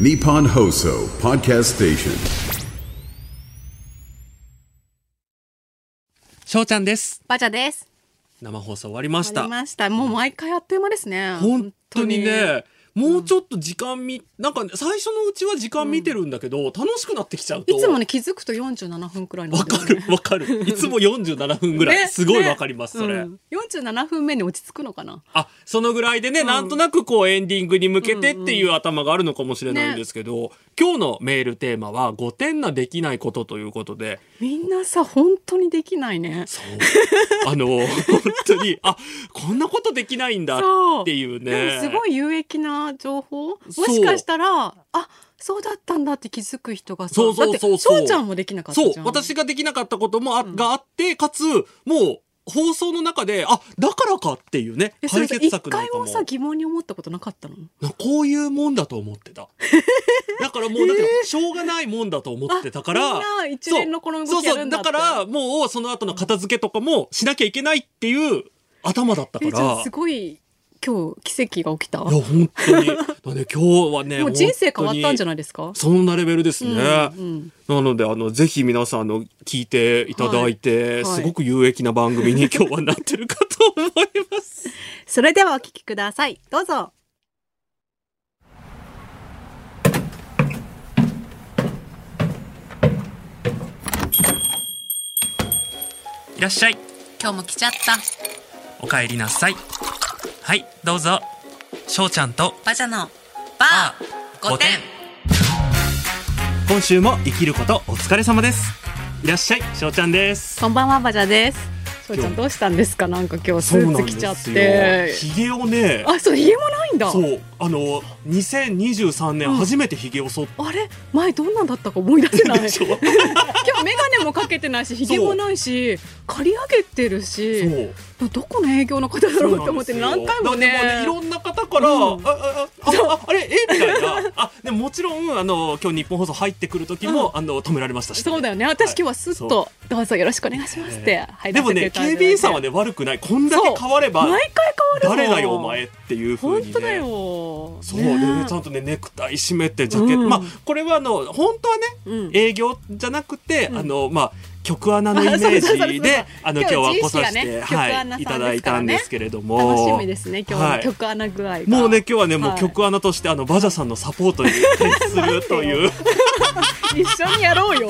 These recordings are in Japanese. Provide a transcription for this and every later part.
Nippon Hoso Podcast Station。 しょうちゃんです。ばあちゃんです。生放送終わりました。終わりました。もう毎回あっという間ですね。本当にね、もうちょっと時間なんか、ね、最初のうちは時間見てるんだけど、楽しくなってきちゃうといつもね、気づくと47分くらいなんですよね。わかるわかる。いつも47分ぐらい、ね、すごいわかります、ね、それ、47分目に落ち着くのかな。あ、そのぐらいでね、なんとなくこうエンディングに向けてっていう頭があるのかもしれないんですけど、今日のメールテーマは5点なできないことということで、みんなさ本当にできないね。そう本当にこんなことできないんだっていうね。すごい有益な情報、もしかしたらそうだったんだって気づく人がさ、そうそうそうそう、だって翔ちゃんもできなかったじゃん。そう、私ができなかったこともがあって、かつもう放送の中でだからかっていうね、解決策なんかも。一回もさ疑問に思ったことなかったの？こういうもんだと思ってた。だからもうだけどしょうがないもんだと思ってたから、みんな一連のこの動きやるんだって。そうそう、だからもうその後の片付けとかもしなきゃいけないっていう頭だったから。じゃあすごい。今日奇跡が起きた。いや本当にだ、ね、今日はねもう人生変わったんじゃないですか。そんなレベルですね、なのでぜひ皆さん聞いていただいて、すごく有益な番組に今日はなってるかと思いますそれではお聞きください、どうぞ。いらっしゃい。今日も来ちゃった。お帰りなさい。はい、どうぞ。しょうちゃんとばあちゃんのバー5点。今週も生きることお疲れ様です。いらっしゃい、しょうちゃんです。こんばんは、ばあちゃんです。しょうちゃんどうしたんですか。なんか今日スーツ着ちゃって。ひげをね、そう、ひげもないんだ。そう、2023年初めてひげを剃って、あれ前どんなんだったか思い出せない今日メガネもかけてないし、ひげもないし、刈り上げてるし、どこの営業の方だろうと思って何回もね、いろんな方からあれみたいな。でもちろん今日日本放送入ってくる時も止められましたし。そうだよね。私今日はスッとどうぞよろしくお願いしますって入らせていただいて。でもね、警備員さんはね悪くない。こんだけ変われば誰だよお前っていう風にね。本当だよ。そうね、ちゃんとねネクタイ締めてジャケット。これは本当はね営業じゃなくて局アナのイメージで今日は来させていただいたんですけれども、楽しみですね今日の局アナ具合が。もうね今日はねもう局アナとしてバジャさんのサポートに徹するという一緒にやろうよ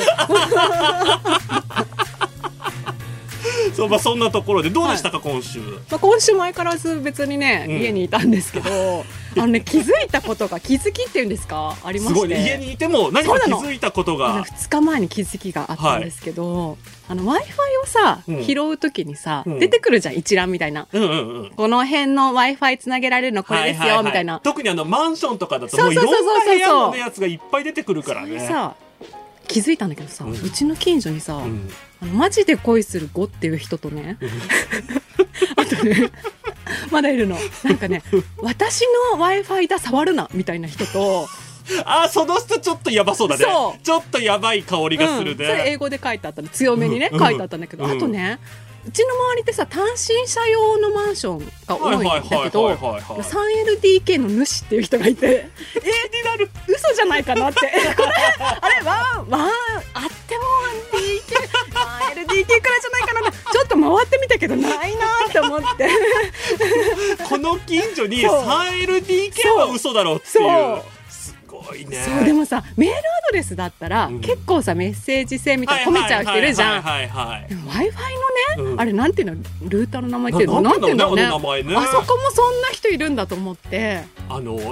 そんなところでどうでしたか今週。今週も相変わらず別にね家にいたんですけど、気づいたことが、気づきっていうんですか、ありまして。すごいね、家にいても何か気づいたことが。2日前に気づきがあったんですけど、Wi-Fi をさ拾うときにさ出てくるじゃん、一覧みたいな。この辺の Wi-Fi つなげられるのこれですよみたいな。特にマンションとかだともういろんな部屋のやつがいっぱい出てくるからね。それさ気づいたんだけどさ、うちの近所にさマジで恋する子っていう人とねあとねまだいるの。なんかね私の Wi-Fi だ触るなみたいな人とその人ちょっとやばそうだね。ちょっとやばい香りがするね。それ英語で書いてあったの、強めにね書いてあったんだけど、あとねうちの周りってさ単身者用のマンションが多いんだけど 3LDK の主っていう人がいてになる。嘘じゃないかなってこれあれワンあっても 1DK 3LDK くらいじゃないかなってちょっと回ってみたけどないなって思ってこの近所に 3LDK は嘘だろうっていう。そうでもさメールアドレスだったら結構さメッセージ性みたいな込めちゃう人いるじゃん。 Wi-Fi のねあれなんていうの、ルーターの名前っていうのなんていうのね、あそこもそんな人いるんだと思って。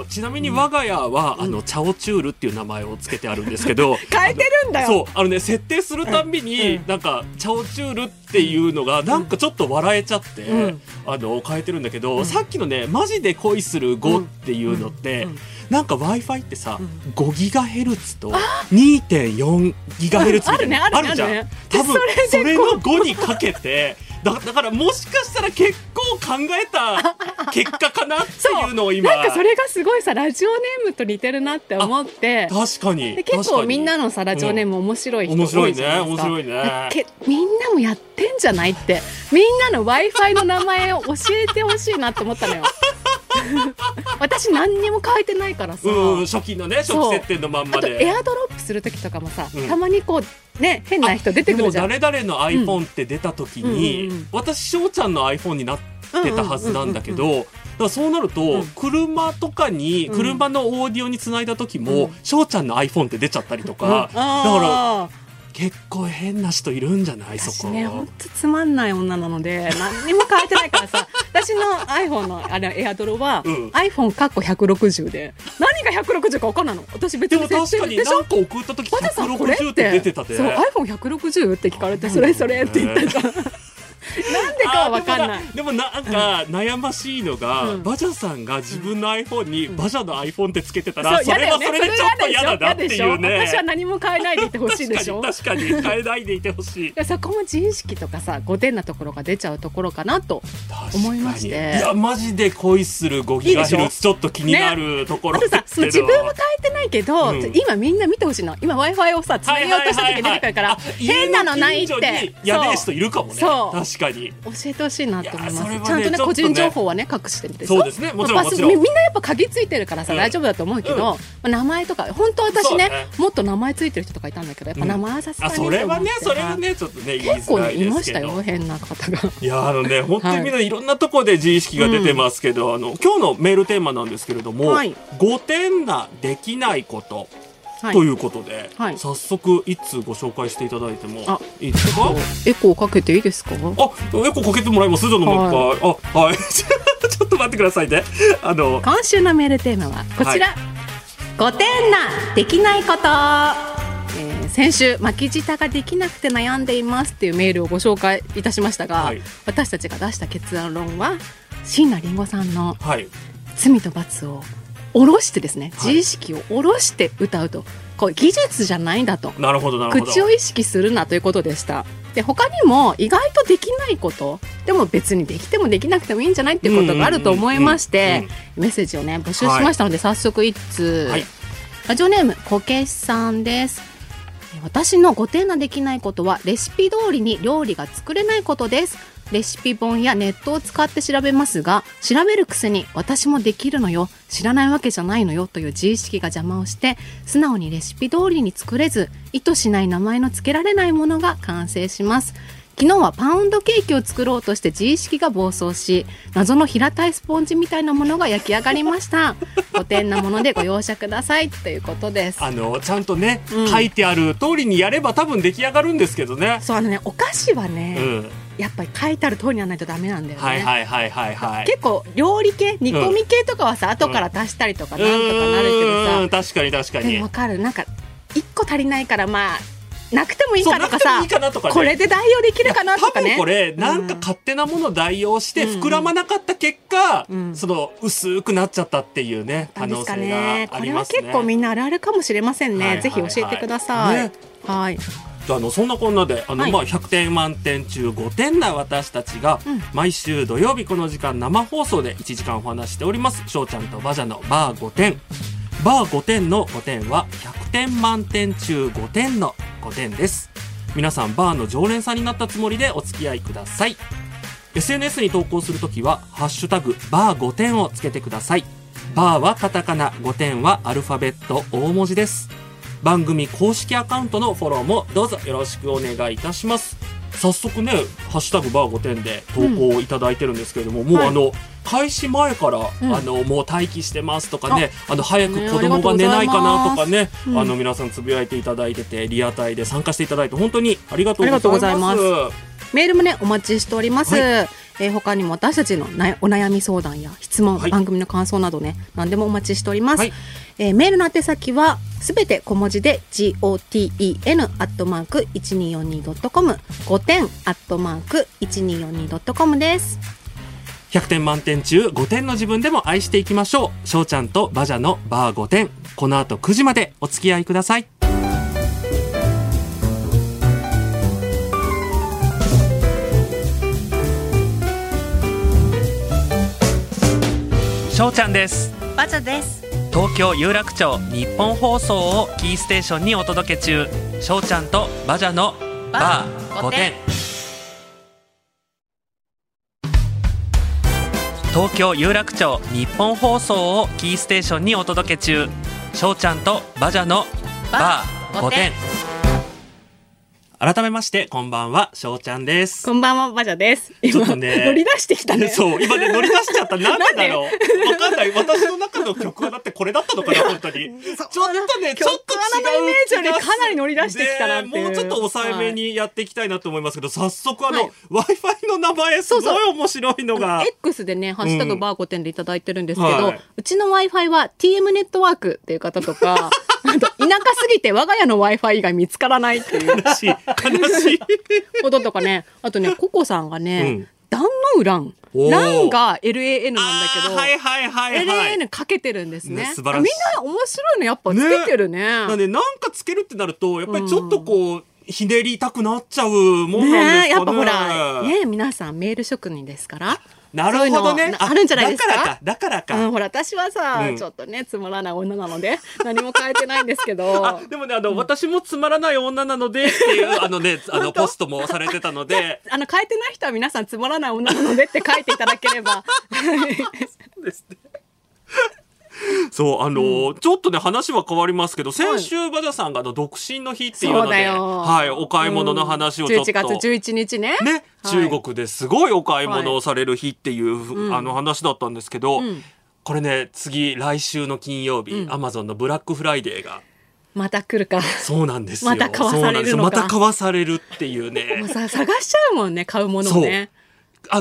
ちなみに我が家はチャオチュールっていう名前をつけてあるんですけど変えてるんだよ。そう設定するたんびになんかチャオチュールっていうのがなんかちょっと笑えちゃって変えてるんだけど、さっきのねマジで恋する5っていうのってなんか Wi-Fi ってさ 5GHz と 2.4GHz みたいなあるじゃん。多分それの5にかけてだからもしかしたら結構考えた結果かなっていうのを今なんかそれがすごいさラジオネームと似てるなって思って。確かに結構みんなのさラジオネーム面白い人多いじゃないですか。面白いね、面白いね。みんなもやってんじゃないってみんなの Wi-Fi の名前を教えてほしいなって思ったのよ私何にも変えてないからさ、うん、初期のね、初期設定のまんまで。あとエアドロップする時とかもさ、うん、たまにこうね、変な人出てくるじゃん。でも誰々の iPhone って出た時に、うん、私翔ちゃんの iPhone になってたはずなんだけど、だからそうなると、うん、車とかに車のオーディオにつないだ時も翔、うん、ちゃんの iPhone って出ちゃったりとか、うん、だから結構変な人いるんじゃない？そこ。私ね、ほんとつまんない女なので何にも変えてないからさ私の iPhone のあれエアドロは、うん、iPhone160 で何が160か分かんないの。私別に設定でも確かに何か送った時160って出てたで。そう、 iPhone160 って聞かれて、それそれって言ってたなんでか分かんない。でもなんか悩ましいのが、うん、バジャさんが自分の iPhone にバジャの iPhone ってつけてたら、うん、それはそれでちょっと嫌だなっていうね。私は何も変えないでいてほしいでしょ確かに変えないでいてほしいそこも自意識とかさ、ごてんなところが出ちゃうところかなと思いまして。いやマジで恋する5ギガヘルツちょっと気になるところですけど、ね、そう自分は変えてないけど、うん、今みんな見てほしいの。今 Wi-Fi をさつなげようとした時出てくるから、変なのないって。やべえ人いるかもね。確かに教えてほしいなと思います。い、ね、ちゃんとね、個人情報はね隠してるんですよ。そうですね、もちろんもちろん。みんなやっぱ鍵ついてるからさ、うん、大丈夫だと思うけど、うん、まあ、名前とか本当私 ねもっと名前ついてる人とかいたんだけど、やっぱ名前はさすがに、うん、それはね、それはねちょっとね言いづらいですけど、結構ねいましたよ変な方が。いやね本当にみんないろんなとこで自意識が出てますけど、はい、今日のメールテーマなんですけれども、はい、ごてんなできないこと。はい、ということで、はい、早速一通ご紹介していただいてもいいですか？エコーかけていいですか？あ、エコーかけてもらいます。じゃあもう一回、はい、あ、はい、ちょっと待ってくださいね。今週のメールテーマはこちら、はい、ごてんなできないこと、先週巻き舌ができなくて悩んでいますっていうメールをご紹介いたしましたが、はい、私たちが出した結論は椎名林檎さんの罪と罰を下ろしてですね、自意識を下ろして歌うと、はい、こう技術じゃないんだと。なるほどなるほど。口を意識するなということでした。で他にも意外とできないことでも別にできてもできなくてもいいんじゃないっていうことがあると思いまして、メッセージをね募集しましたので、早速一通、はい、ラジオネームこけしさんです。私のごてんなできないことはレシピ通りに料理が作れないことです。レシピ本やネットを使って調べますが、調べるくせに私もできるのよ、知らないわけじゃないのよという自意識が邪魔をして、素直にレシピ通りに作れず、意図しない名前の付けられないものが完成します。昨日はパウンドケーキを作ろうとして自意識が暴走し、謎の平たいスポンジみたいなものが焼き上がりましたごてんなものでご容赦くださいということです。ちゃんとね、うん、書いてある通りにやれば多分出来上がるんですけどね。そうね、お菓子はね、うん、やっぱり書いてある通りにやらないとダメなんだよね。結構料理系、煮込み系とかはさ、うん、後から足したりとかなんとかなるけどさ、確かに確かに。でも分かる、なんか1個足りないから、まあなくてもいいかとかさ、これで代用できるかなとかね。多分これなんか勝手なものを代用して膨らまなかった結果、うん、その薄くなっちゃったっていうね、可能性がありますね。これは結構みんなあるあるかもしれませんね、はいはいはい、ぜひ教えてください、ね、はい。そんなこんなではい、まあ100点満点中5点な私たちが毎週土曜日この時間生放送で1時間お話しております翔ちゃんとバジャのバー5点バー5点の5点は100点満点中5点の5点です。皆さんバーの常連さんになったつもりでお付き合いください。 SNS に投稿するときはハッシュタグバー5点をつけてください。バーはカタカナ、5点はアルファベット大文字です。番組公式アカウントのフォローもどうぞよろしくお願いいたします。早速ね、ハッシュタグバー5点で投稿をいただいてるんですけれども、うん、もうはい、開始前から、うん、もう待機してますとかね、早く子供が寝ないかなとかね、うん、皆さんつぶやいていただいてて、リアタイで参加していただいて本当にありがとうございます。メールもねお待ちしております、はい、他にも私たちのお悩み相談や質問、はい、番組の感想などね何でもお待ちしております、はい。メールの宛先はすべて小文字で goten@1242.com goten@1242.com です。100点満点中5点の自分でも愛していきましょう。翔ちゃんとバジャのバー5点、この後9時までお付き合いください。翔ちゃんです。バジャです。東京有楽町日本放送をキーステーションにお届け中、翔ちゃんとバジャのバー5点。東京有楽町日本放送をキーステーションにお届け中、しょうちゃんとバジャのバー5点。改めましてこんばんは、しょうちゃんです。こんばんは、バジャです。今、ね、乗り出してきたね。そう今ね乗り出しちゃった。なんでだろう、わかんない。私の中の曲はだってこれだったのかな。本当にちょっとね、ちょっと違うイメージよりかなり乗り出してきたなっていう。もうちょっと抑えめにやっていきたいなと思いますけど、早速はい、Wi-Fi の名前すごい面白いのがX でね、ハッシュタグバー5点でいただいてるんですけど、うちの Wi-Fi は TM ネットワークっていう方とか田舎すぎて我が家の Wi-Fi 以外見つからないっていう悲しいこととかね。あとね、ココさんがね、壇の浦蘭が LAN なんだけど、LAN かけてるんです ね。素晴らしい。みんな面白いのやっぱつけてる ね。なんでなんかつけるってなるとやっぱりちょっとこう、ひねりたくなっちゃうもんなんですかね。やっぱほら、ね、皆さんメール職人ですから。なるほどね。あるんじゃないですか。だからか、ほら私はさ、ちょっとねつまらない女なので何も変えてないんですけどあでもね、私もつまらない女なのでっていうポストもされてたので変えてない人は皆さんつまらない女なのでって書いていただければそうですねそうちょっとね話は変わりますけど、先週バジャさんが独身の日っていうので、お買い物の話をちょっと、11月11日 ね、中国ですごいお買い物をされる日っていう、話だったんですけど、これね次来週の金曜日、Amazon のブラックフライデーがまた来るか。そうなんですよまた買わされるのか。また買わされるっていうねもうさ探しちゃうもんね、買うものもね。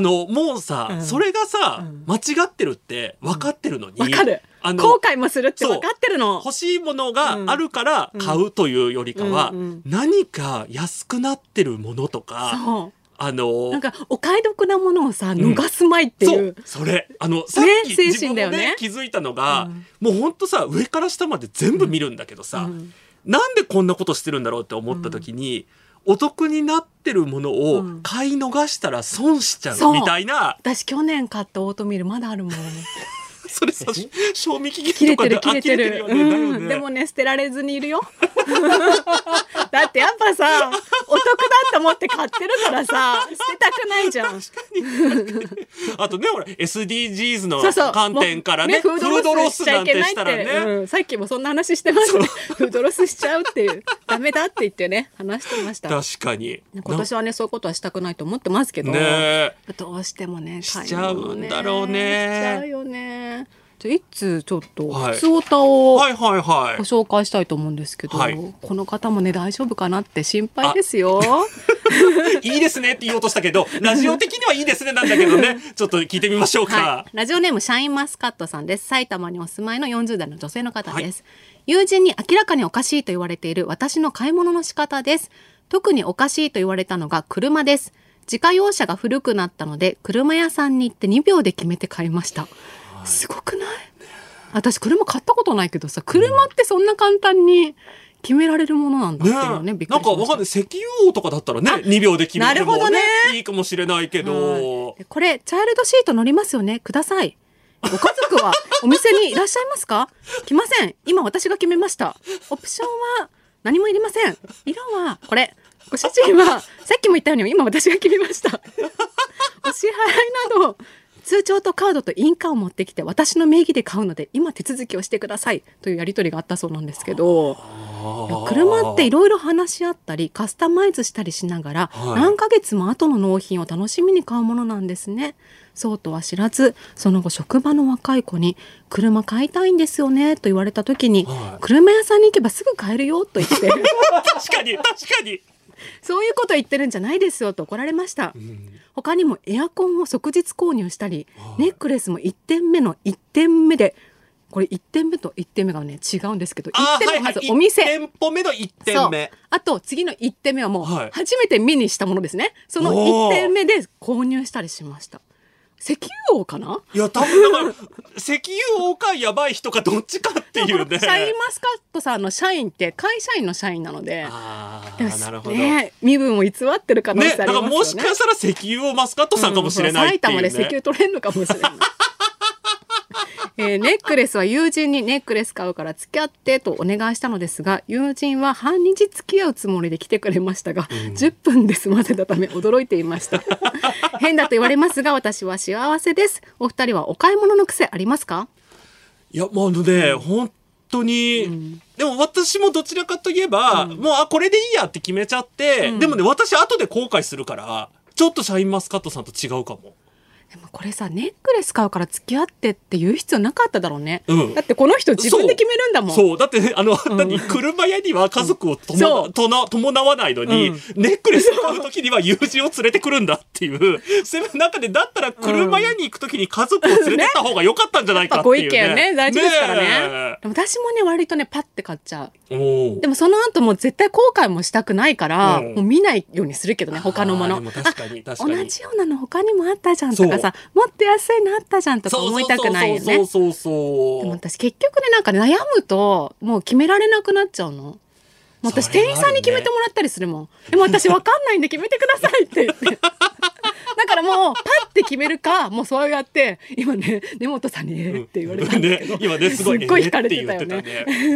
もうさ、それがさ、間違ってるって分かってるのに、分かる、後悔もするって分かってるの。欲しいものがあるから買うというよりかは、何か安くなってるものとか、なんかお買い得なものをさ、逃すまいっていう。それさっき自分もね気づいたのが、もうほんとさ上から下まで全部見るんだけどさ、なんでこんなことしてるんだろうって思った時に、お得になってるものを買い逃したら損しちゃうみたいな。私去年買ったオートミールまだあるもんねそれさ賞味期限とかで切れてるよね。でもね捨てられずにいるよだってやっぱさお得だと思って買ってるからさ捨てたくないじゃんあとねほら SDGs の観点からね、フードロスなんてしたらね、さっきもそんな話してましたねフードロスしちゃうっていうダメだって言ってね話してました。確かに今年はねそういうことはしたくないと思ってますけど、どうしてもねしちゃうんだろうね。しちゃうよね。じゃあいつちょっと普通オタをご紹介したいと思うんですけど、この方もね大丈夫かなって心配ですよいいですねって言おうとしたけどラジオ的にはいいですねなんだけどねちょっと聞いてみましょうか、ラジオネームシャインマスカットさんです。埼玉にお住まいの40代の女性の方です、友人に明らかにおかしいと言われている私の買い物の仕方です。特におかしいと言われたのが車です。自家用車が古くなったので車屋さんに行って2秒で決めて買いました。すごくない？私車買ったことないけどさ、車ってそんな簡単に決められるものなんだっていうのはね、びっくりしました。なんかわかんない、石油王とかだったらね2秒で決めても、いいかもしれないけど、これチャイルドシート乗りますよね、ください。ご家族はお店にいらっしゃいますか？来ません。今私が決めました。オプションは何もいりません。色はこれ。ご主人はさっきも言ったように今私が決めました。お支払いなど通帳とカードと印鑑を持ってきて私の名義で買うので今手続きをしてくださいというやり取りがあったそうなんですけど、車っていろいろ話し合ったりカスタマイズしたりしながら、何ヶ月も後の納品を楽しみに買うものなんですね。そうとは知らずその後職場の若い子に車買いたいんですよねと言われた時に、車屋さんに行けばすぐ買えるよと言って確かに確かにそういうこと言ってるんじゃないですよと怒られました、他にもエアコンを即日購入したり、ネックレスも1点目の1点目で、これ1点目と1点目がね違うんですけど、1点目はまずお店、店舗目の1点目、あと次の1点目はもう初めて目にしたものですね、その1点目で購入したりしました。石油王かな。いや多分石油王かやばい人かどっちかっていうねシャインマスカットさんの社員って会社員の社員なので、なるほど、身分を偽ってる可能性ありますよね。だからもしかしたら石油王マスカットさんかもしれないっていうね、埼玉で石油取れるのかもしれないネックレスは友人にネックレス買うから付き合ってとお願いしたのですが、友人は半日付き合うつもりで来てくれましたが、10分で済ませたため驚いていました変だと言われますが私は幸せです。お二人はお買い物の癖ありますか？いやもうね、本当に、うん、でも私もどちらかといえば、うん、もうこれでいいやって決めちゃって、うん、でもね私後で後悔するからちょっとシャインマスカットさんと違うかも。でもこれさ、ネックレス買うから付き合ってって言う必要なかっただろうね、うん、だってこの人自分で決めるんだもん。そうだって、ね、車屋には家族を伴わないのに、うん、ネックレスを買う時には友人を連れてくるんだっていうその中でだったら車屋に行く時に家族を連れてった方が良かったんじゃないかっていう、ねね、やっぱご意見ね大事ですから ね。でも私もね割とねパッて買っちゃう。でもその後もう絶対後悔もしたくないから、うん、もう見ないようにするけどね他のもの。確かに同じようなの他にもあったじゃんとかさ、もっと安いのあったじゃんとか思いたくないよね。でも私結局ねなんか悩むともう決められなくなっちゃうの。もう私店員さんに決めてもらったりするもん。でも私わかんないんで決めてくださいって言ってだからもうパッて決めるかもうそうやって今ね根本さんにねって言われたんだけど、うんね、今ねすごい惹かれてたよね。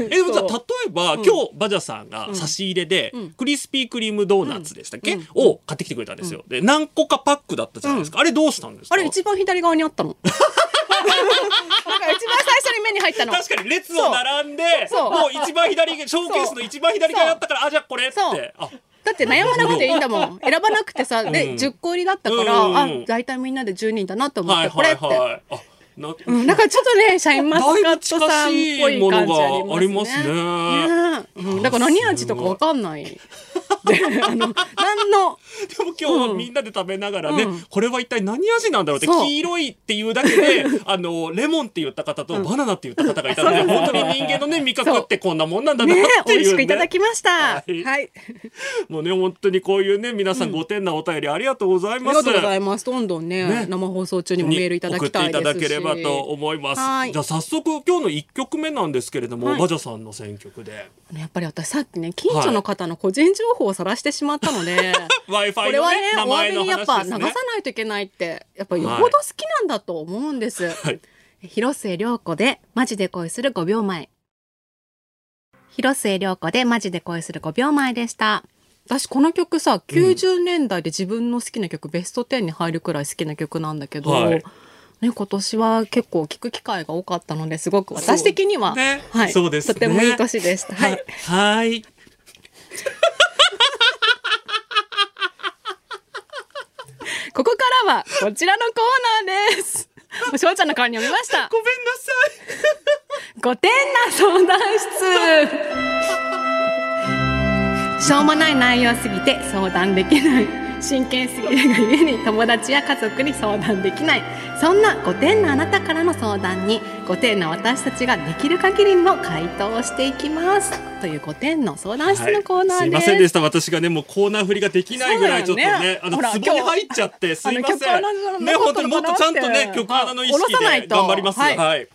でもじゃあ例えば、うん、今日バジャさんが差し入れで、うん、クリスピークリームドーナツでしたっけ、うん、を買ってきてくれたんですよ、うん、で何個かパックだったじゃないですか、うん、あれどうしたんですか？あれ一番左側にあったのだから一番最初に目に入ったの。確かに列を並んでもう一番左ショーケースの一番左側だったから、あじゃあこれってあだって悩まなくていいんだもん選ばなくてさ、で、うん、10個入りだったから、うん、あ大体みんなで10人だなと思って、はいはいはい、これってなんかちょっとねシャインマスカットさんっぽい感じありますね。だから何味とか分かんないで何のでも今日はみんなで食べながらね、うん、これは一体何味なんだろうって黄色いっていうだけでレモンって言った方とバナナって言った方がいたので、うん、本当に人間のね味覚ってこんなもんなんだなっていうね、美味しくいただきました。はい、もうね本当にこういうね皆さんご丁寧なお便りありがとうございます、うん、ありがとうございます。どんどん ね生放送中にもメールいただきたいですしと思います。じゃあ早速今日の1曲目なんですけれども、バジャさんの選曲でやっぱり私さっきね近所の方の個人情報を晒してしまったので、はい、これはねお詫びにやっぱ流さないといけないってやっぱりよほど好きなんだと思うんです、はい、広末涼子でマジで恋する5秒前。広末涼子でマジで恋する5秒前でした。私この曲さ90年代で自分の好きな曲、うん、ベスト10に入るくらい好きな曲なんだけど、はいね、今年は結構聞く機会が多かったのですごく私的には、ねはい、そうですね、とてもいい年でした。はい、はいここからはこちらのコーナーです。もうしょうちゃんの顔に読みました。ごめんなさいごてんな相談室しょうもない内容すぎて相談できない、真剣すぎるがゆえに友達や家族に相談できない、そんなごてんなあなたからの相談にごてんな私たちができる限りの回答をしていきますというごてんな相談室のコーナーです、はい、すいませんでした。私がねもうコーナー振りができないぐらいちょっとねツボに入っちゃってすいませんね。本当にもっとちゃんとね曲穴の意識で頑張ります、はいはい、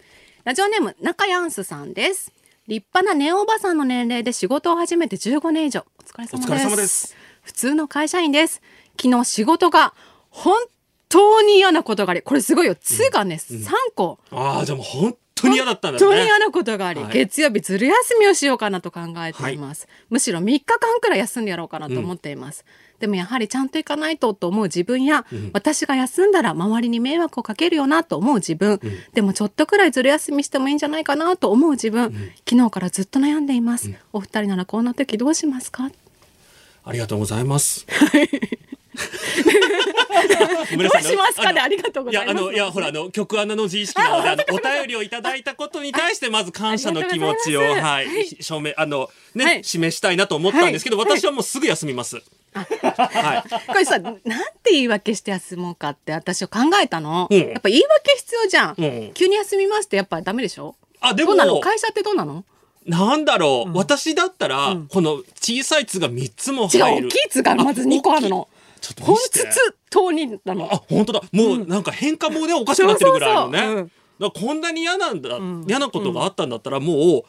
ラジオネーム中やんすさんです。立派なねおばさんの年齢で仕事を始めて15年以上お疲れ様です。お疲れ様です。普通の会社員です。昨日仕事が本当に嫌なことがあり、これすごいよ、つがね、うん、3個ああじゃあもう本当に嫌だったんだね。本当に嫌なことがあり、はい、月曜日ずる休みをしようかなと考えています、はい、むしろ3日間くらい休んでやろうかなと思っています、うん、でもやはりちゃんと行かないとと思う自分や、うん、私が休んだら周りに迷惑をかけるよなと思う自分、うん、でもちょっとくらいずる休みしてもいいんじゃないかなと思う自分、うん、昨日からずっと悩んでいます、うん、お二人ならこんな時どうしますか？ありがとうございます。どうしますかでありがとうございます。いやほら曲穴の自意識なのでお便りをいただいたことに対してまず感謝の気持ちを証明ね、はい、示したいなと思ったんですけど、はい、私はもうすぐ休みます。はい、これさなんて言い訳して休もうかって私は考えたの、うん、やっぱ言い訳必要じゃん、うん、急に休みますってやっぱダメでしょ？でもどうなの？会社ってどうなの？なんだろう、うん、私だったら、うん、この小さいつが3つも入る。違う、大きいつがまず2個あるの。ちょっと見せて。本筒等になの。あ、本当だ。もうなんか変化もね、うん、おかしくなってるぐらいのね。そうそうそう、うん、だからこんなに嫌なんだ、うん、嫌なことがあったんだったらもう抗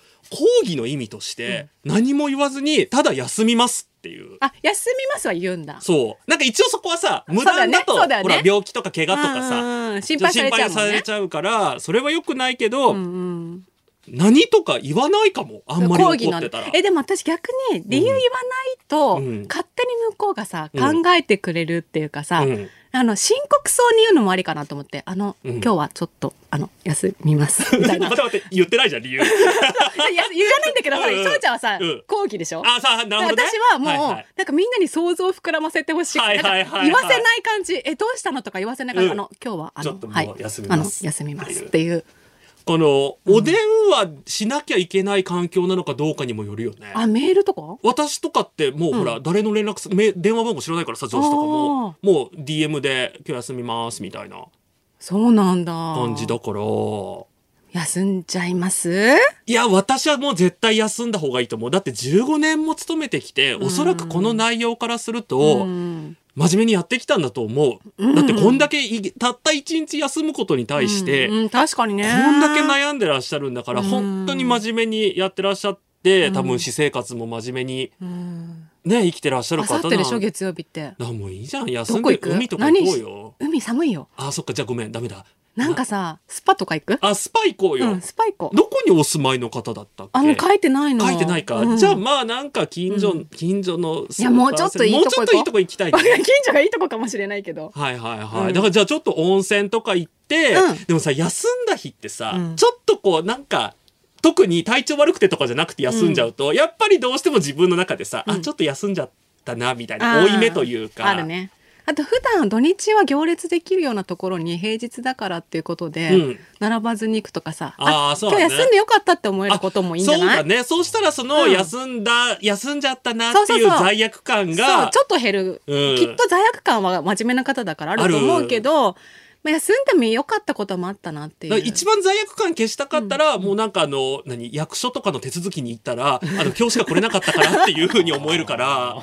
議の意味として何も言わずにただ休みますっていう、あ、休みますは言うんだ。そうなんか一応そこはさ無駄だとほら病気とか怪我とかさ心配されちゃうからそれは良くないけど、うんうん、何とか言わないかもあんまり怒ってたら。でも私逆に理由言わないと、うん、勝手に向こうがさ考えてくれるっていうかさ、うんうん、深刻そうに言うのもありかなと思ってうん、今日はちょっと休みますみたいな。待って待って、言ってないじゃん理由。言わないんだけど、ほら翔ちゃんはさ、うん、抗議でしょ。あ、さあ、なるほどね。私はもう、はいはい、なんかみんなに想像を膨らませてほしい、はいはいはいはい、言わせない感じ、どうしたのとか言わせないから、うん、今日はちょっともう休みます、はい、休みますっていう。お電話しなきゃいけない環境なのかどうかにもよるよね。あ、メールとか？私とかってもうほら、うん、誰の連絡電話番号知らないからさ、上司とかもう DM で今日休みますみたいな。そうなんだ。感じだから。休んじゃいます？いや、私はもう絶対休んだ方がいいと思う。だって15年も勤めてきて、おそらくこの内容からすると、真面目にやってきたんだと思う、うんうん、だってこんだけたった1日休むことに対して、うんうん、確かにね、こんだけ悩んでらっしゃるんだから、うん、本当に真面目にやってらっしゃって、うん、多分私生活も真面目に、うんね、生きてらっしゃる方な。明後日でしょ月曜日って。だもういいじゃん、休んで海とか行こうよ。海寒いよ。あ、そっか、じゃあごめんダメだ。なんかさスパとか行く？あ、スパ行こうよ、うん、スパ行こう。どこにお住まいの方だったっけ？書いてないの。書いてないか、うん、じゃあまあなんか近所のいやもうちょっといいとこ行こう。もうちょっといいとこ行きたい、ね、近所がいいとこかもしれないけど、はいはいはい、うん、だからじゃあちょっと温泉とか行って、うん、でもさ休んだ日ってさ、うん、ちょっとこうなんか特に体調悪くてとかじゃなくて休んじゃうと、うん、やっぱりどうしても自分の中でさ、うん、あ、ちょっと休んじゃったなみたいな負い目というかあるね。あと普段土日は行列できるようなところに平日だからっていうことで、うん、並ばずに行くとかさ、あ、そうだね、今日休んでよかったって思えることもいいんじゃない？そうだね。そうしたらその休んじゃったなっていう罪悪感がそうちょっと減る、うん、きっと罪悪感は真面目な方だからあると思うけど、まあ、休んでも良かったこともあったなっていう。一番罪悪感消したかったら、うん、もうなんか役所とかの手続きに行ったら今日しか来れなかったからっていうふうに思えるから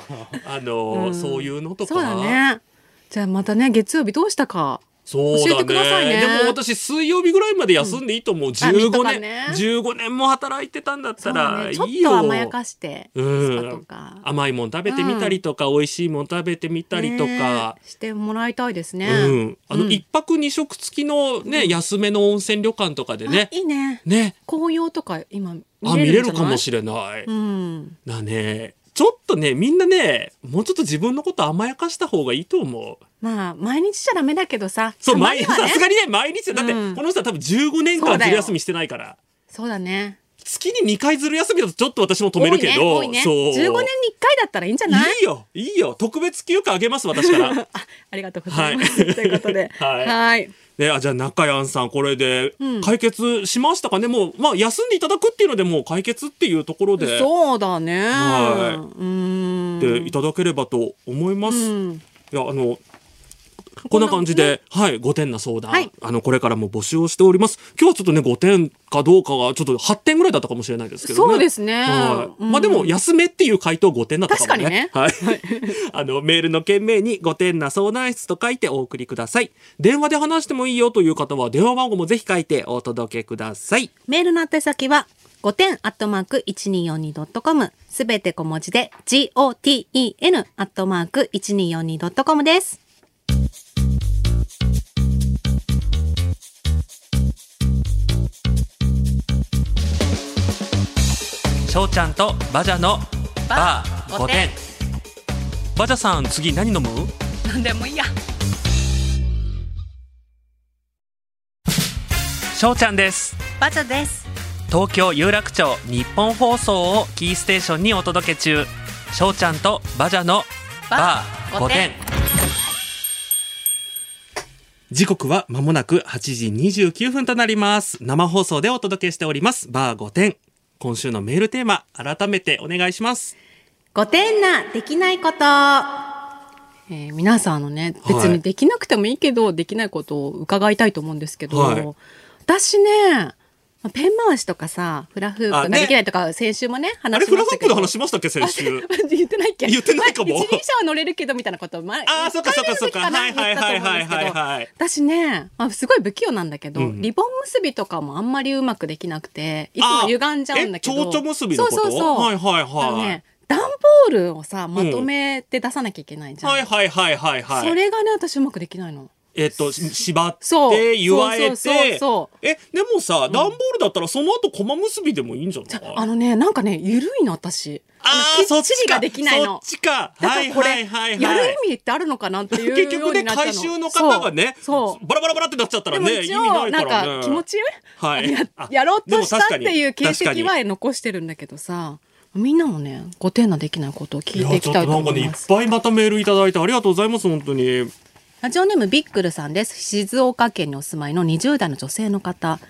うん、そういうのとか。そうだね。じゃあまたね月曜日どうしたか教えてくださいね。でも私水曜日ぐらいまで休んでいいと思う、うん、15年、ね、15年も働いてたんだったらいいよ、ね、ちょっと甘やかして、うん、とか甘いもん食べてみたりとか、うん、美味しいもん食べてみたりとか、してもらいたいですね、うん、1泊2食付きの、ね、うん、安めの温泉旅館とかでね、いい ね紅葉とか今見れるかもしれない、うん、だね。ちょっとねみんなねもうちょっと自分のこと甘やかした方がいいと思う。まあ毎日じゃダメだけどさ、そう、ね、さすがにね毎日だって、うん、この人は多分15年間ずる休みしてないから。そうだね。月に2回ずる休みだとちょっと私も止めるけど、多いね、多いね、そう15年に1回だったらいいんじゃない？いいよいいよ、特別休暇あげます私から。 ありがとうございます、はい、ということではい、はいね、じゃあ中谷さんこれで解決しましたかね、うん、もう、まあ、休んでいただくっていうのでもう解決っていうところで。そうだね、はい、うん、でいただければと思います、うん、いやこんな感じで、ね、はい、5点な相談、はい、これからも募集をしております。今日はちょっとね5点かどうかがちょっと8点ぐらいだったかもしれないですけどね。そうですね、はい、うん、まあでも休めっていう回答5点だったかもね。確かにね、はい、メールの件名に5点な相談室と書いてお送りください。電話で話してもいいよという方は電話番号もぜひ書いてお届けください。メールの宛先はgoten@1242.com、 すべて小文字で goten@1242.com です。翔ちゃんとバジャのバー5点。バジャさん次何飲む？何でもいいや。翔ちゃんです。バジャです。東京有楽町日本放送をキーステーションにお届け中、翔ちゃんとバジャのバー5点。時刻はまもなく8時29分となります。生放送でお届けしておりますバー5点。今週のメールテーマ改めてお願いします。5点なできないこと、皆さんね別にできなくてもいいけど、はい、できないことを伺いたいと思うんですけど、はい、私ねペン回しとかさ、フラフープができないとか、先週もね、話しましたけど。あれ、フラフープの話しましたっけ、先週。言ってないっけ？言ってないかも。一輪車は乗れるけどみたいなこと。あ、そっかそっかそっか。はいはいはいはいはい。私ね、すごい不器用なんだけど、リボン結びとかもあんまりうまくできなくて、いつも歪んじゃうんだけど。蝶々結びのこと？そうそうそう。はいはいはい。段ボールをさ、まとめて出さなきゃいけないじゃん。はいはいはいはいはい。それがね、私うまくできないの。縛って結わえて。でもさ、段ボールだったらその後駒結びでもいいんじゃない？あのね、なんかね、緩いの私。ああ、そっちができないの。そっちか。はいはいはい。やる意味ってあるのかなっていう。結局ね、回収の方がね、バラバラバラってなっちゃったらね、意味ないからね。なんか気持ちやろうとしたっていう形跡は残してるんだけどさ。みんなもね、ご丁寧できないことを聞いていきたいと思います。いっぱいまたメールいただいてありがとうございます、本当に。ラジオネームビックルさんです。静岡県にお住まいの20代の女性の方。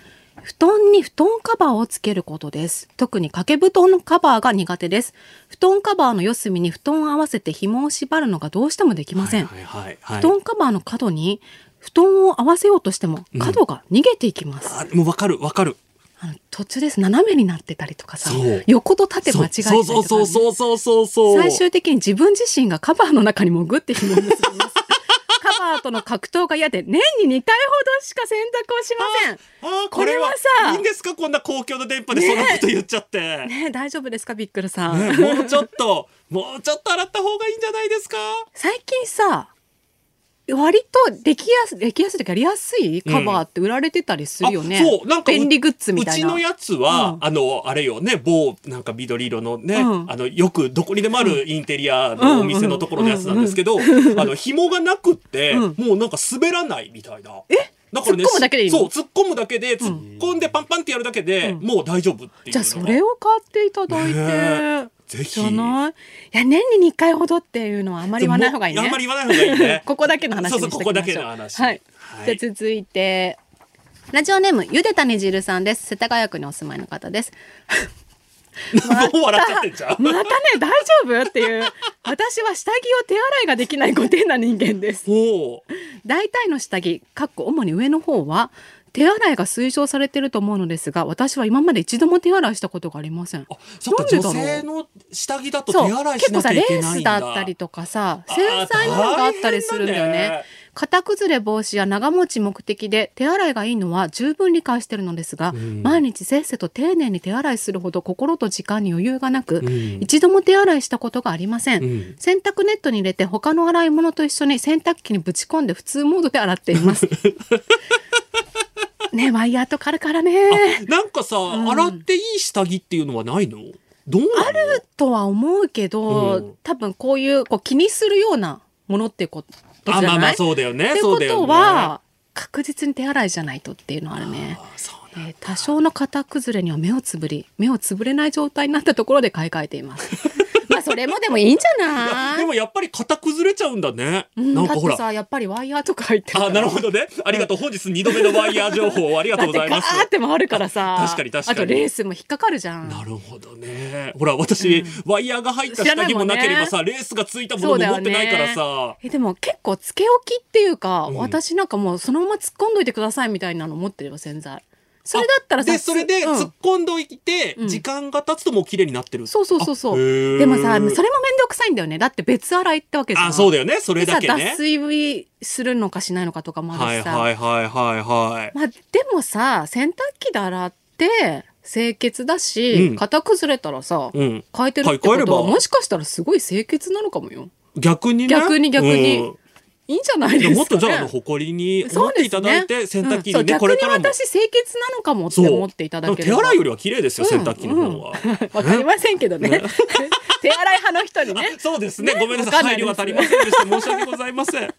布団に布団カバーをつけることです。特に掛け布団のカバーが苦手です。布団カバーの四隅に布団を合わせて紐を縛るのがどうしてもできません。布団カバーの角に布団を合わせようとしても角が逃げていきます。うん、もうわかるわかる。途中です斜めになってたりとかさ、横と縦間違えてたりとか、ね、最終的に自分自身がカバーの中に潜って紐を結びます。カバーとの格闘が嫌で年に2回ほどしか洗濯をしません。これはさ、いいんですか、こんな公共の電波でそんなこと言っちゃって。ね、大丈夫ですかビックルさん。もうちょっと洗った方がいいんじゃないですか。最近さ、割とできやすいというか、やりやすいカバーって売られてたりするよね。そう、なんか便利グッズみたいな。うちのやつは、あれよね、某なんか緑色のね、よくどこにでもあるインテリアのお店のところのやつなんですけど、紐がなくって、もうなんか滑らないみたいな。だからね、突っ込むだけでいいの？そう、突っ込むだけで、突っ込んでパンパンってやるだけで、もう大丈夫っていう。じゃあそれを買っていただいて。ぜひ。いや、年に2回ほどっていうのはあまり言わない方がいいね。あんまり言わない方がいいね。ここだけの話にしておきましょう。ここだけの話。はい。じゃあ続いて、ラジオネームゆでたねじるさんです。世田谷区にお住まいの方です。もう笑っちゃってんじゃん。またね、大丈夫っていう。私は下着を手洗いができないご丁寧な人間です。大体の下着、かっこ主に上の方は手洗いが推奨されてると思うのですが、私は今まで一度も手洗いしたことがありません。あ、そっか、女性の下着だと手洗いしなきゃいけないんだ。結構さ、レースだったりとかさ、繊細なのがあったりするんだよね。型崩れ防止や長持ち目的で手洗いがいいのは十分理解してるのですが、毎日せっせと丁寧に手洗いするほど心と時間に余裕がなく、一度も手洗いしたことがありません。洗濯ネットに入れて他の洗い物と一緒に洗濯機にぶち込んで普通モードで洗っています。ね、ワイヤーとかあるからね。なんかさ、洗っていい下着っていうのはないの？どうなの？あるとは思うけど、多分こういう気にするようなものっていうことじゃない？あ、まあまあそうだよね。ってことは、確実に手洗いじゃないとっていうのはあるね。多少の型崩れには目をつぶれない状態になったところで買い替えています。それもでもいいんじゃない？でもやっぱり型崩れちゃうんだね。なんかほらさ、やっぱりワイヤーとか入ってる。あ、なるほどね。ありがとう。本日2度目のワイヤー情報ありがとうございます。だってガーって回るからさ。確かに確かに。あとレースも引っかかるじゃん。なるほどね。ほら私ワイヤーが入った下着もなければさ、レースがついたものも持ってないからさ。でも結構つけ置きっていうか、私なんかもうそのまま突っ込んどいてくださいみたいなの持ってるよ、洗剤。それだったらさ、でそれで突っ込んどいて、時間が経つともう綺麗になってる。そうそうそうそう。でもさ、それも面倒くさいんだよね。だって別洗いってわけじゃん。あ、そうだよね。それだけね、脱水するのかしないのかとかもあるしさ。はいはいはいはい。まあでもさ、洗濯機で洗って清潔だし、型崩れたらさ、変えてるってことはもしかしたらすごい清潔なのかもよ。逆にね、逆にいいんじゃないですかね。もっとじゃあ誇りに思っていただいて、洗濯機にね、これからも。逆に私清潔なのかもって思っていただければ。手洗いよりは綺麗ですよ、洗濯機の方は。わかりませんけどね。手洗い派の人にね。そうですね。ごめんなさい。配慮が足りませんでした。申し訳ございません。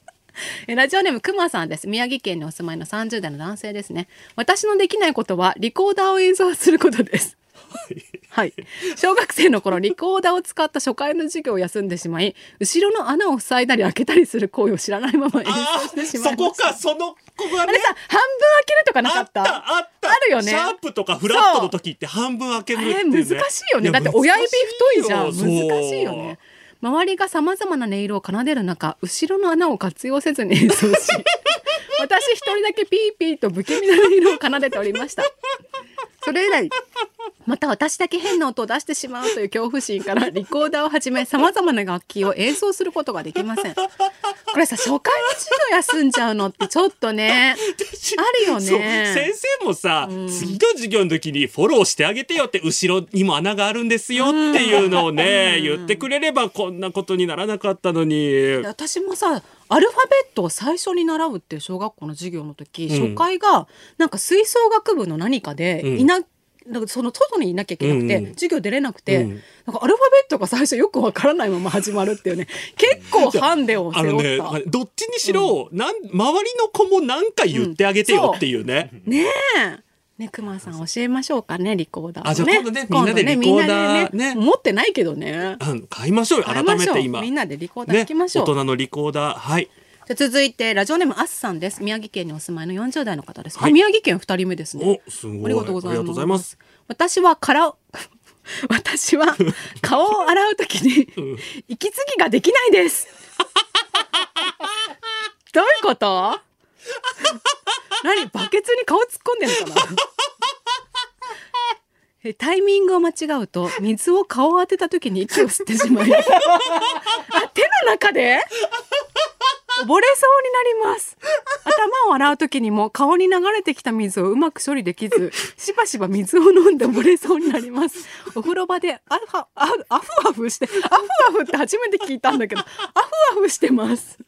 ラジオネームくまさんです。宮城県にお住まいの30代の男性ですね。私のできないことはリコーダーを演奏することです。はい、小学生の頃リコーダーを使った初回の授業を休んでしまい、後ろの穴を塞いだり開けたりする行為を知らないまま演奏してしまいました。そこか、そのここがね、あれさ、半分開けるとかなかった？あるよね。シャープとかフラットの時って半分開けるっていうね。あれ難しいよね。だって親指太いじゃん。難しいよね。周りがさまざまな音色を奏でる中、後ろの穴を活用せずに演奏し私一人だけピーピーと不気味な色を奏でておりました。それ以来また私だけ変な音を出してしまうという恐怖心からリコーダーをはじめ様々な楽器を演奏することができません。これさ、初回の授業休んじゃうのってちょっとねあるよね。そう、先生もさ、次の授業の時にフォローしてあげてよって、後ろにも穴があるんですよっていうのをね、言ってくれればこんなことにならなかったのに。私もさ、アルファベットを最初に習うっていう小学校の授業の時、初回がなんか吹奏楽部の何かでなんかその外にいなきゃいけなくて、授業出れなくて、なんかアルファベットが最初よくわからないまま始まるっていうね。結構ハンデを背負った。どっちにしろ、周りの子も何か言ってあげてよっていうね。ねえ。ね、熊さん教えましょうかね、リコーダー。あ、じゃあ今度ね、みんなでリコーダーね。持ってないけどね。買いましょうよ、改めて今。みんなでリコーダー弾きましょう。大人のリコーダー、はい。続いてラジオネームあっさんです。宮城県にお住まいの40代の方です、はい、宮城県2人目ですね。お、すごい、ありがとうございます。私は顔を洗うときに息継ぎができないです。どういうこと？何、バケツに顔突っ込んでるのかな。タイミングを間違うと水を顔を当てたときに息を吸ってしまい、あ、手の中で溺れそうになります。頭を洗う時にも顔に流れてきた水をうまく処理できず、しばしば水を飲んで溺れそうになります。お風呂場でアフアフって初めて聞いたんだけど、アフアフしてます。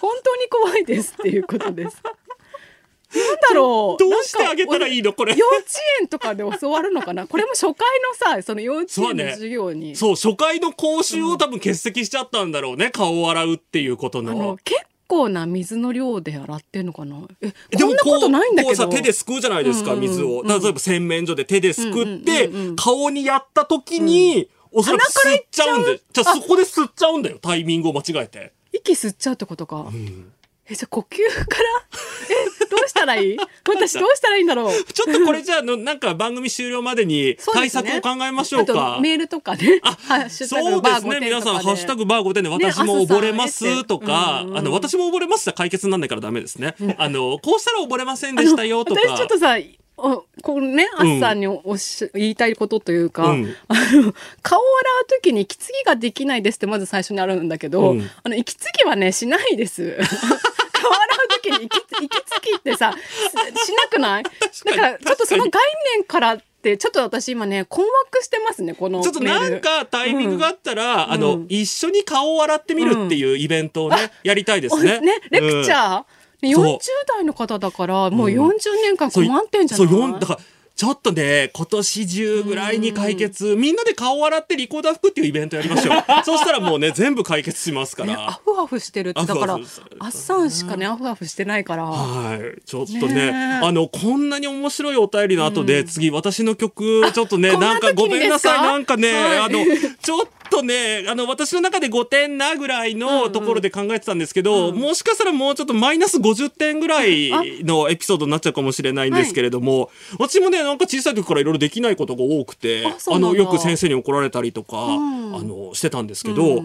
本当に怖いです、っていうことです。なんだろう、どうしてあげたらいいのこれ。幼稚園とかで教わるのかな。これも初回のさ、その幼稚園の授業にそう、ね、そう、初回の講習を多分欠席しちゃったんだろうね、顔を洗うっていうことなの。結構な水の量で洗ってんのかな。でもこんなことないんだけど、こうさ、手ですくうじゃないですか、水を。例えば洗面所で手ですくって顔にやった時に、おそらく吸っちゃうんで、じゃあそこで吸っちゃうんだよ、タイミングを間違えて。息吸っちゃうってことか。じゃあ呼吸からどうしたらいい？私どうしたらいいんだろう。ちょっとこれじゃあなんか番組終了までに対策を考えましょうか。メールとかね。そうですね、皆さんハッシュタグバーゴテンで私も溺れますとか、私も溺れますじゃ解決にならないからダメですね。こうしたら溺れませんでしたよとか。私ちょっとさ、このね、あっさんに言いたいことというか、顔を洗うときに息継ぎができないですってまず最初にあるんだけど、息継ぎはね、しないです。顔洗うときに息継ぎってさ、しなくない？だからちょっとその概念からってちょっと私今ね困惑してますね、このメール。ちょっとなんかタイミングがあったら、一緒に顔を洗ってみるっていうイベントをね、やりたいですね。ね、レクチャー。40代の方だからもう40年間困ってんじゃない？だからちょっとね、今年中ぐらいに解決、みんなで顔洗ってリコーダー吹くっていうイベントやりましょう。そうしたらもうね、全部解決しますから、ね、アフアフしてるって。だからあっさんしかねアフアフしてないから、はい、ちょっとね、こんなに面白いお便りの後で、次私の曲ちょっとね、なんかごめんなさい、なんかね、ちょっとね、私の中で5点なぐらいのところで考えてたんですけど、もしかしたらもうちょっとマイナス50点ぐらいのエピソードになっちゃうかもしれないんですけれども、はい、私もね、なんか小さい時からいろいろできないことが多くて、よく先生に怒られたりとか、してたんですけど、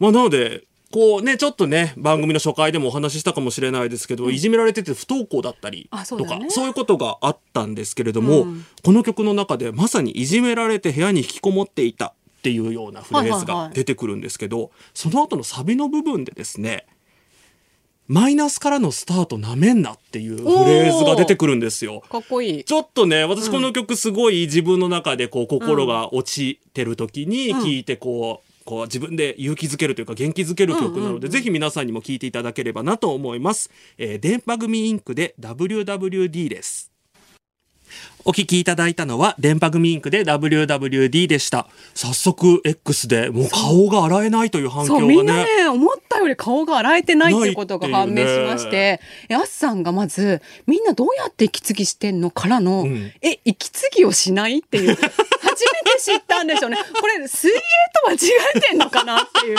まあなのでこうね、ちょっとね、番組の初回でもお話ししたかもしれないですけど、いじめられてて不登校だったりとか、そういうことがあったんですけれども、この曲の中でまさにいじめられて部屋に引きこもっていたっていうようなフレーズが出てくるんですけど、その後のサビの部分でですね、マイナスからのスタートなめんなっていうフレーズが出てくるんですよ。かっこいい。ちょっとね、私この曲すごい自分の中でこう心が落ちてる時に聴いて、こう自分で勇気づけるというか元気づける曲なので、ぜひ皆さんにも聴いていただければなと思います。電波組インクで WWD です。お聞きいただいたのは電波組インクで WWD でした。早速 X でもう顔が洗えないという反響がね、みんなね、思ったより顔が洗えてないということが判明しまして、あっさんがまずみんなどうやって息継ぎしてんのからの、息継ぎをしないっていう初めて知ったんでしょうね。これ水泳とは違えてんのかなっていう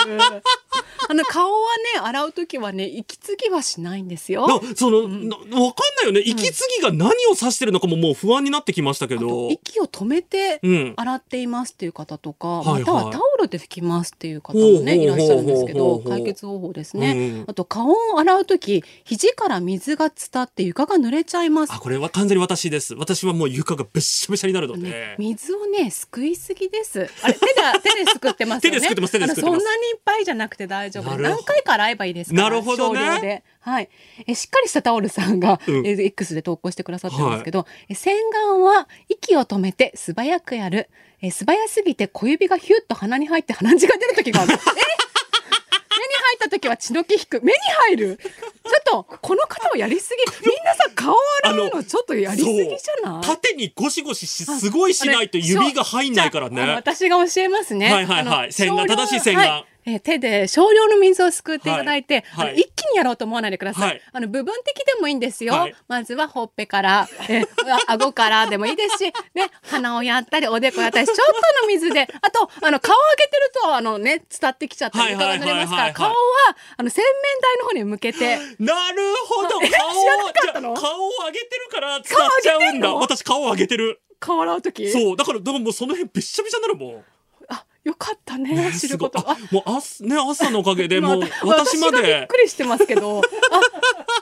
顔はね洗うときはね息継ぎはしないんですよ。その、うん、わかんないよね、息継ぎが何を指してるのかももう不安になってきましたけど、息を止めて洗っていますっていう方とか、うん、またはタオルで拭きますっていう方もねいらっしゃるんですけど、解決方法ですね、うん、あと顔を洗うとき肘から水が伝って床が濡れちゃいます。あ、これは完全に私です。私はもう床がべっしゃべしゃになるので、ね、水をねすくいすぎです。あれ 手ですくってますよね。そんなにいっぱいじゃなくて大丈夫。何回か洗えばいいですから。なるほど、ね、少量で、はい、しっかりしたタオルさんが、うん、X で投稿してくださってるんですけど、はい、洗顔は息を止めて素早くやる、素早すぎて小指がヒュッと鼻に入って鼻血が出る時がある。入った時は血の気引く。目に入る。ちょっとこの方はやりすぎ。みんなさ顔洗うのちょっとやりすぎじゃない？縦にゴシゴシしすごいしないと指が入んないからね。私が教えますね。はいはいはい。洗顔、正しい洗顔。はい、手で少量の水をすくっていただいて、はいはい、一気にやろうと思わないでください、はい、部分的でもいいんですよ、はい、まずはほっぺから顎からでもいいですし、ね、鼻をやったりおでこやったりちょっとの水で、あと顔を上げてるとね、伝ってきちゃったり床が濡れますから、顔は洗面台の方に向けて。なるほど。顔を上げてるから伝っちゃうんだ。私顔を上げてる。顔洗う時そうだから、でももうその辺びっしゃびしゃになるもん。よかったね、知ること。あ、もうね、朝のおかげでもう私までびっくりしてますけど、あ、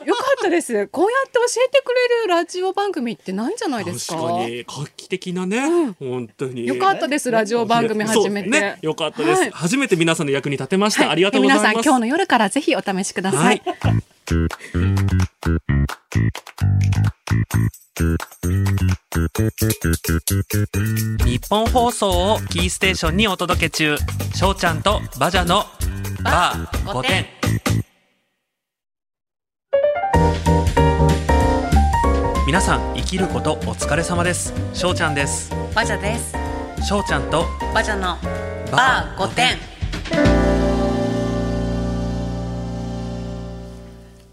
よかったです。こうやって教えてくれるラジオ番組ってないんじゃないですか。確かに画期的なね、うん、本当によかったです。ラジオ番組初めて、ね、よかったです、はい、初めて皆さんの役に立てました、はい、ありがとうございます。皆さん今日の夜からぜひお試しください、はい。日本放送をキーステーションにお届け中、しょうちゃんとバジャのバー5点。皆さん生きることお疲れ様です。しょうちゃんです。バジャです。しょうちゃんとバジャのバー5点。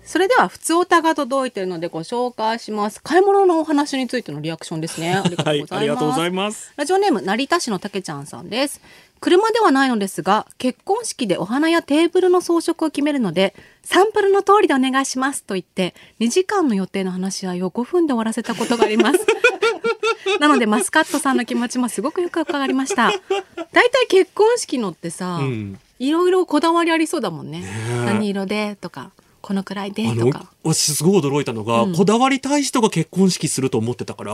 それでは普通おたが届いているのでご紹介します。買い物のお話についてのリアクションですね。ありがとうございます。、はい、ありがとうございます。ラジオネーム成田市のたけちゃんさんです。車ではないのですが、結婚式でお花やテーブルの装飾を決めるので、サンプルの通りでお願いしますと言って2時間の予定の話し合いを5分で終わらせたことがあります。なのでマスカットさんの気持ちもすごくよくわかりました。だいたい結婚式のってさ、うん、いろいろこだわりありそうだもんね。何色でとかこのくらいでとか。私すごい驚いたのが、うん、こだわりたい人が結婚式すると思ってたから、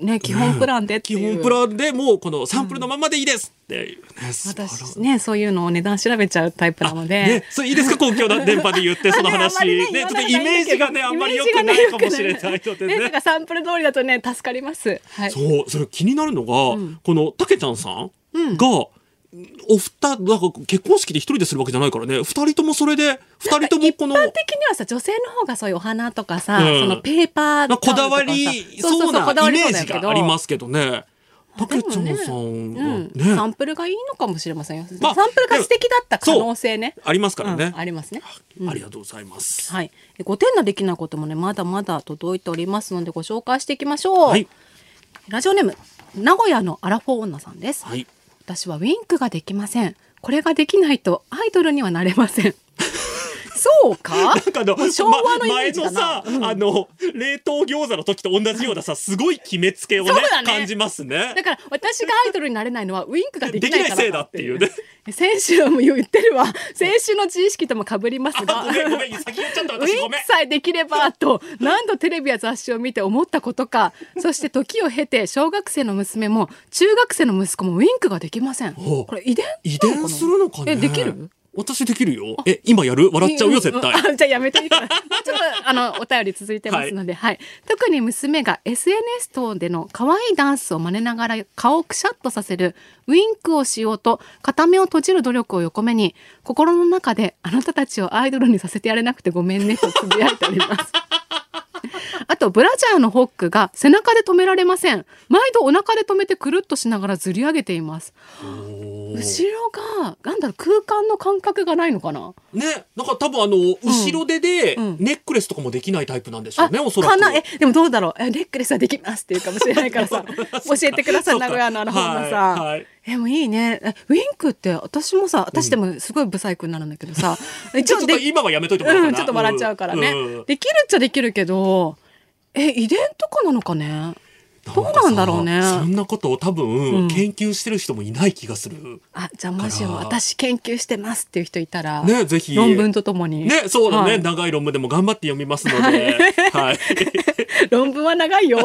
ね、基本プランでっていう、ね、基本プランでもうこのサンプルのままでいいですっていう、ね、私ねそういうのを値段調べちゃうタイプなので、ね、それいいですか、公共の電波で言ってその話。あ、ね、ちょっとイメージがねあんまり良くないかもしれないのでね、だからサンプル通りだとね助かります、はい、そう、それ気になるのが、うん、このたけちゃんさんが、うん、お二人、なんか結婚式で一人でするわけじゃないからね、二人ともそれで、二人ともこの一般的にはさ、女性の方がそういうお花とかさ、うん、そのペーパーとかこだわりそうなイメージがありますけどね。たけちゃんさんはね、うん、サンプルがいいのかもしれませんよ、まあ、サンプルが素敵だった可能性ねありますからね、うん、ありますね、うん、ありがとうございます、はい、5点ができないこともねまだまだ届いておりますのでご紹介していきましょう、はい、ラジオネーム名古屋のアラフォー女さんです、はい。私はウィンクができません。これができないとアイドルにはなれません。そうか。なんか昭和のイメージだな。前のさ、うん、冷凍餃子の時と同じようなさ、すごい決めつけをね、感じますね。だから私がアイドルになれないのはウィンクができないから。できないせいだっていうね。先週も言ってるわ。先週の知識とも被りますが、先言っちゃった私ごめん。ウィンクさえできればと何度テレビや雑誌を見て思ったことか。そして時を経て小学生の娘も中学生の息子もウィンクができません。これ遺伝するのかね。できる？私できるよ。今やる？笑っちゃうよ絶対。じゃあやめていいから。ちょっとお便り続いてますので、はい、はい。特に娘が SNS 等での可愛いダンスを真似ながら顔をくしゃっとさせるウインクをしようと片目を閉じる努力を横目に、心の中であなたたちをアイドルにさせてやれなくてごめんねとつぶやいております。あとブラジャーのホックが背中で止められません。毎度お腹で止めてくるっとしながらずり上げています。後ろがなんだろう、空間の感覚がないのかな、ね、なんか多分後ろ手でネックレスとかもできないタイプなんでしょうね、うん、おそらくでもどうだろう、ネックレスはできますっていうかもしれないからさ教えてください名古屋のあの本間さん、はいはい、もういいね。ウィンクって私もさ、私でもすごいブサイクになるんだけどさ、ちょっと今はやめといてもらおうかな、ちょっと笑っちゃうからね、できるっちゃできるけど、遺伝とかなのかね、どうなんだろうね。そんなことを多分研究してる人もいない気がする、あ、じゃあもしも私研究してますっていう人いたらね、ぜひ論文とともにね、そうだね、はい、長い論文でも頑張って読みますのではい論文は長いよ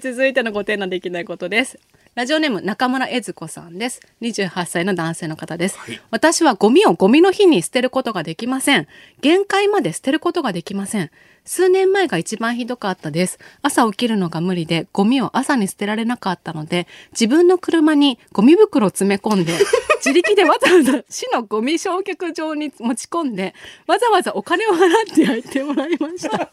続いてのご提案できないことです。ラジオネーム中村恵津子さんです。28歳の男性の方です、はい、私はゴミをゴミの日に捨てることができません。限界まで捨てることができません。数年前が一番ひどかったです。朝起きるのが無理でゴミを朝に捨てられなかったので、自分の車にゴミ袋を詰め込んで自力でわざわざ市のゴミ焼却場に持ち込んで、わざわざお金を払ってやってもらいました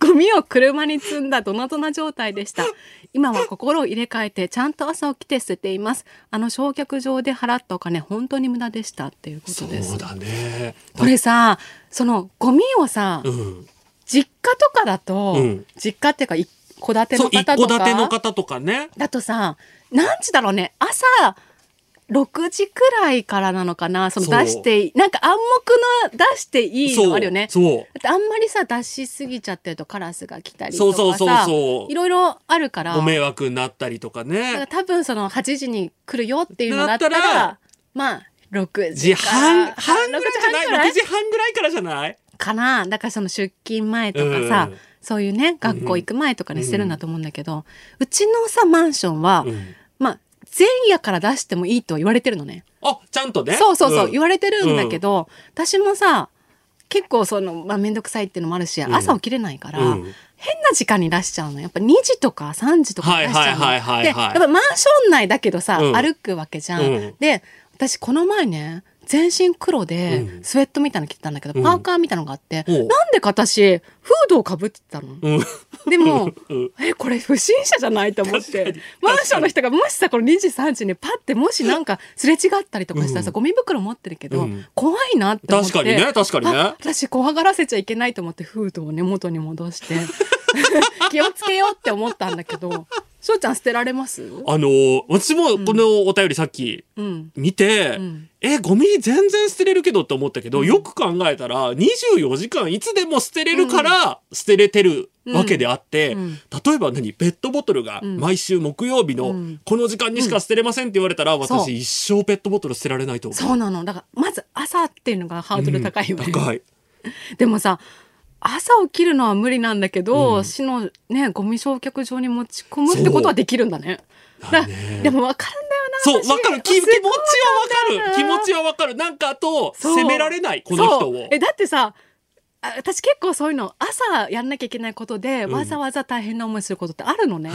ゴミを車に積んだドナドナ状態でした。今は心を入れ替えてちゃんと朝起きて捨てています。あの焼却場で払ったお金本当に無駄でしたっていうことです。そうだね。これさ、そのゴミをさ、うん、実家とかだと、うん、実家っていうか一戸建ての方とか、そう、一戸建ての方とかね、だとさ、何時だろうね、朝6時くらいからなのかな、その出していい、なんか暗黙の出していいのあるよね。そうあんまりさ出しすぎちゃってるとカラスが来たりとかさ、そういろいろあるからご迷惑になったりとかね。だから多分その8時に来るよっていうのだったら、まあ6時半ぐらいからじゃないかな。だからその出勤前とかさ、そういうね学校行く前とかにしてるんだと思うんだけど、うちのさマンションは、まあ前夜から出してもいいと言われてるのね。あ、ちゃんとね。そうそうそう、言われてるんだけど、私もさ結構その、まあ、めんどくさいっていうのもあるし、朝起きれないから、変な時間に出しちゃうの。やっぱ2時とか3時とか出しちゃうの。で、やっぱマンション内だけどさ、歩くわけじゃん。で、私この前ね、全身黒でスウェットみたいなの着てたんだけど、パーカーみたいなのがあって、なんでか私フードをかぶってたの、でもこれ不審者じゃないと思って、マンションの人がもしさこの2時3時にパッてもしなんかすれ違ったりとかしたらさ、ゴミ袋持ってるけど、怖いなって思って、確かにね確かにね、私怖がらせちゃいけないと思ってフードをね元に戻して気をつけようって思ったんだけど、しょうちゃん捨てられます？私もこのお便りさっき見て、ゴミ全然捨てれるけどって思ったけど、よく考えたら24時間いつでも捨てれるから捨てれてるわけであって、例えばペットボトルが毎週木曜日のこの時間にしか捨てれませんって言われたら、私一生ペットボトル捨てられないと思う。そうなの。だからまず朝っていうのがハードル高いよね。高い。でもさ、朝起きるのは無理なんだけど、市のねゴミ焼却場に持ち込むってことはできるんだね。でも分かるんだよな。そう分かる。気持ちは分かる。気持ちは分かる。なんかあと責められないこの人を。だってさ、私結構そういうの朝やんなきゃいけないことでわざわざ大変な思いすることってあるのね。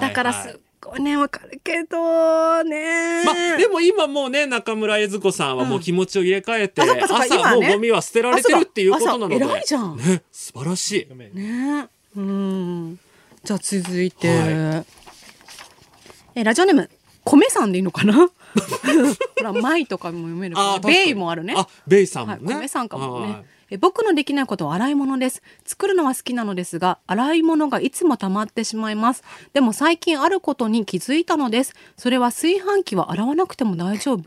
だからこれねわかるけどね、でも今もうね中村恵津子さんはもう気持ちを入れ替えて、朝もうゴミは捨てられてるっていうことなので、偉いじゃんね、素晴らしいね。じゃあ続いて、ラジオネーム米さんでいいのかなほら米とかも読めるから米もあるね。あ、米さんもね、米さんかもね。僕のできないことは洗い物です。作るのは好きなのですが、洗い物がいつも溜まってしまいます。でも最近あることに気づいたのです。それは炊飯器は洗わなくても大丈夫。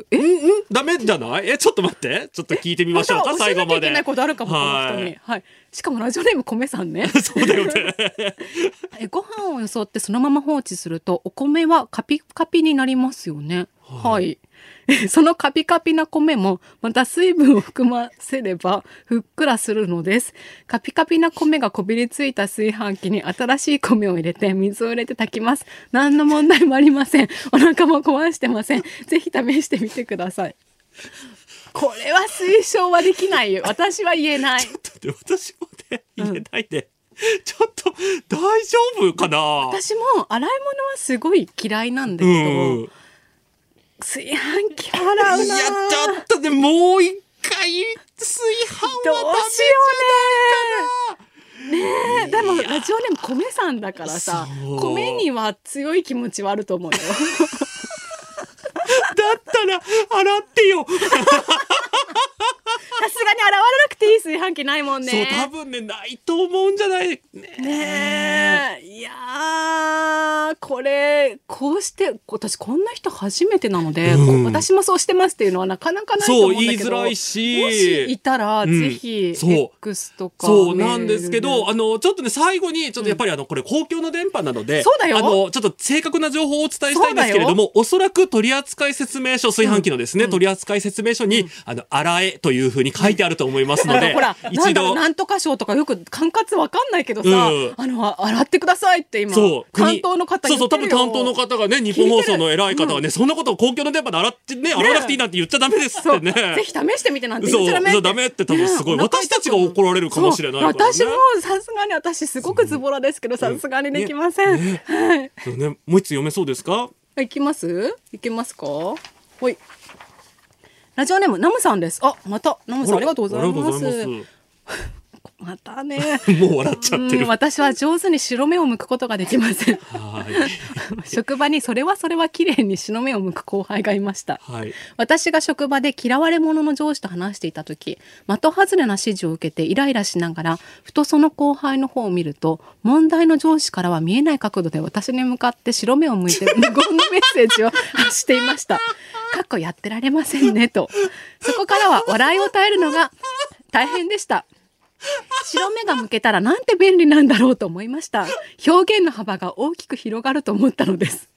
ダメじゃない？ちょっと待って。ちょっと聞いてみましょうか。最後まで。教えなきゃいけないことあるかも、この人に。はい。しかもラジオネーム米さんね。そうだよね。ご飯をよそってそのまま放置すると、お米はカピカピになりますよね。はい。そのカピカピな米もまた水分を含ませればふっくらするのです。カピカピな米がこびりついた炊飯器に新しい米を入れて水を入れて炊きます。何の問題もありません。お腹も壊してません。ぜひ試してみてください。これは推奨はできないよ。私は言えない。ちょっとね、私もね言えないで、ちょっと大丈夫かな。私も洗い物はすごい嫌いなんだけど、炊飯器洗うな。いや、だったね、もう一回炊飯はダメじゃないかな。ねえ、でもラジオネーム米さんだからさ、米には強い気持ちはあると思うよ。だったら洗ってよ。さすがに洗われなくていい炊飯器ないもんね。そう、多分ねないと思うんじゃないね。いやー、ここれこうして私こんな人初めてなので、うん、私もそうしてますっていうのはなかなかないと思うんだけど、そう言いづらいし、もしいたらぜひ X とか、そうなんですけど、ちょっとね最後にちょっとやっぱりこれ公共の電波なので、うん、そうだよ、ちょっと正確な情報をお伝えしたいんですけれども、おそらく取扱説明書、炊飯器のですね、うん、取扱説明書に、うん、洗えというふうに書いてあると思いますので、ほら一度なんとか賞とかよく管轄わかんないけどさ、うん、洗ってくださいって今担当の方言ってるよ。そうそう、多分担当の方がね、日本放送の偉い方がね、うん、そんなことを公共の電波で洗わなくていいなんて言っちゃダメですってね。ぜひ試してみてなんて言っちゃダメって。そうダメって多分すごい、ね、私たちが怒られるかもしれないからね。私もさすがに私すごくズボラですけどさすがにできません。ね、もう一つ読めそうですか？いきます？いけますか？ほい。ラジオネームナムさんです。あ、またナムさんありがとうございます。またね。もう笑っちゃってる。私は上手に白目を向くことができません。はい。職場にそれは綺麗に白目を向く後輩がいました。はい。私が職場で嫌われ者の上司と話していたとき、的外れな指示を受けてイライラしながら、ふとその後輩の方を見ると、問題の上司からは見えない角度で私に向かって白目を向いて無言のメッセージを発していました。かっこやってられませんねと。そこからは笑いを耐えるのが大変でした。白目が向けたらなんて便利なんだろうと思いました。表現の幅が大きく広がると思ったのです。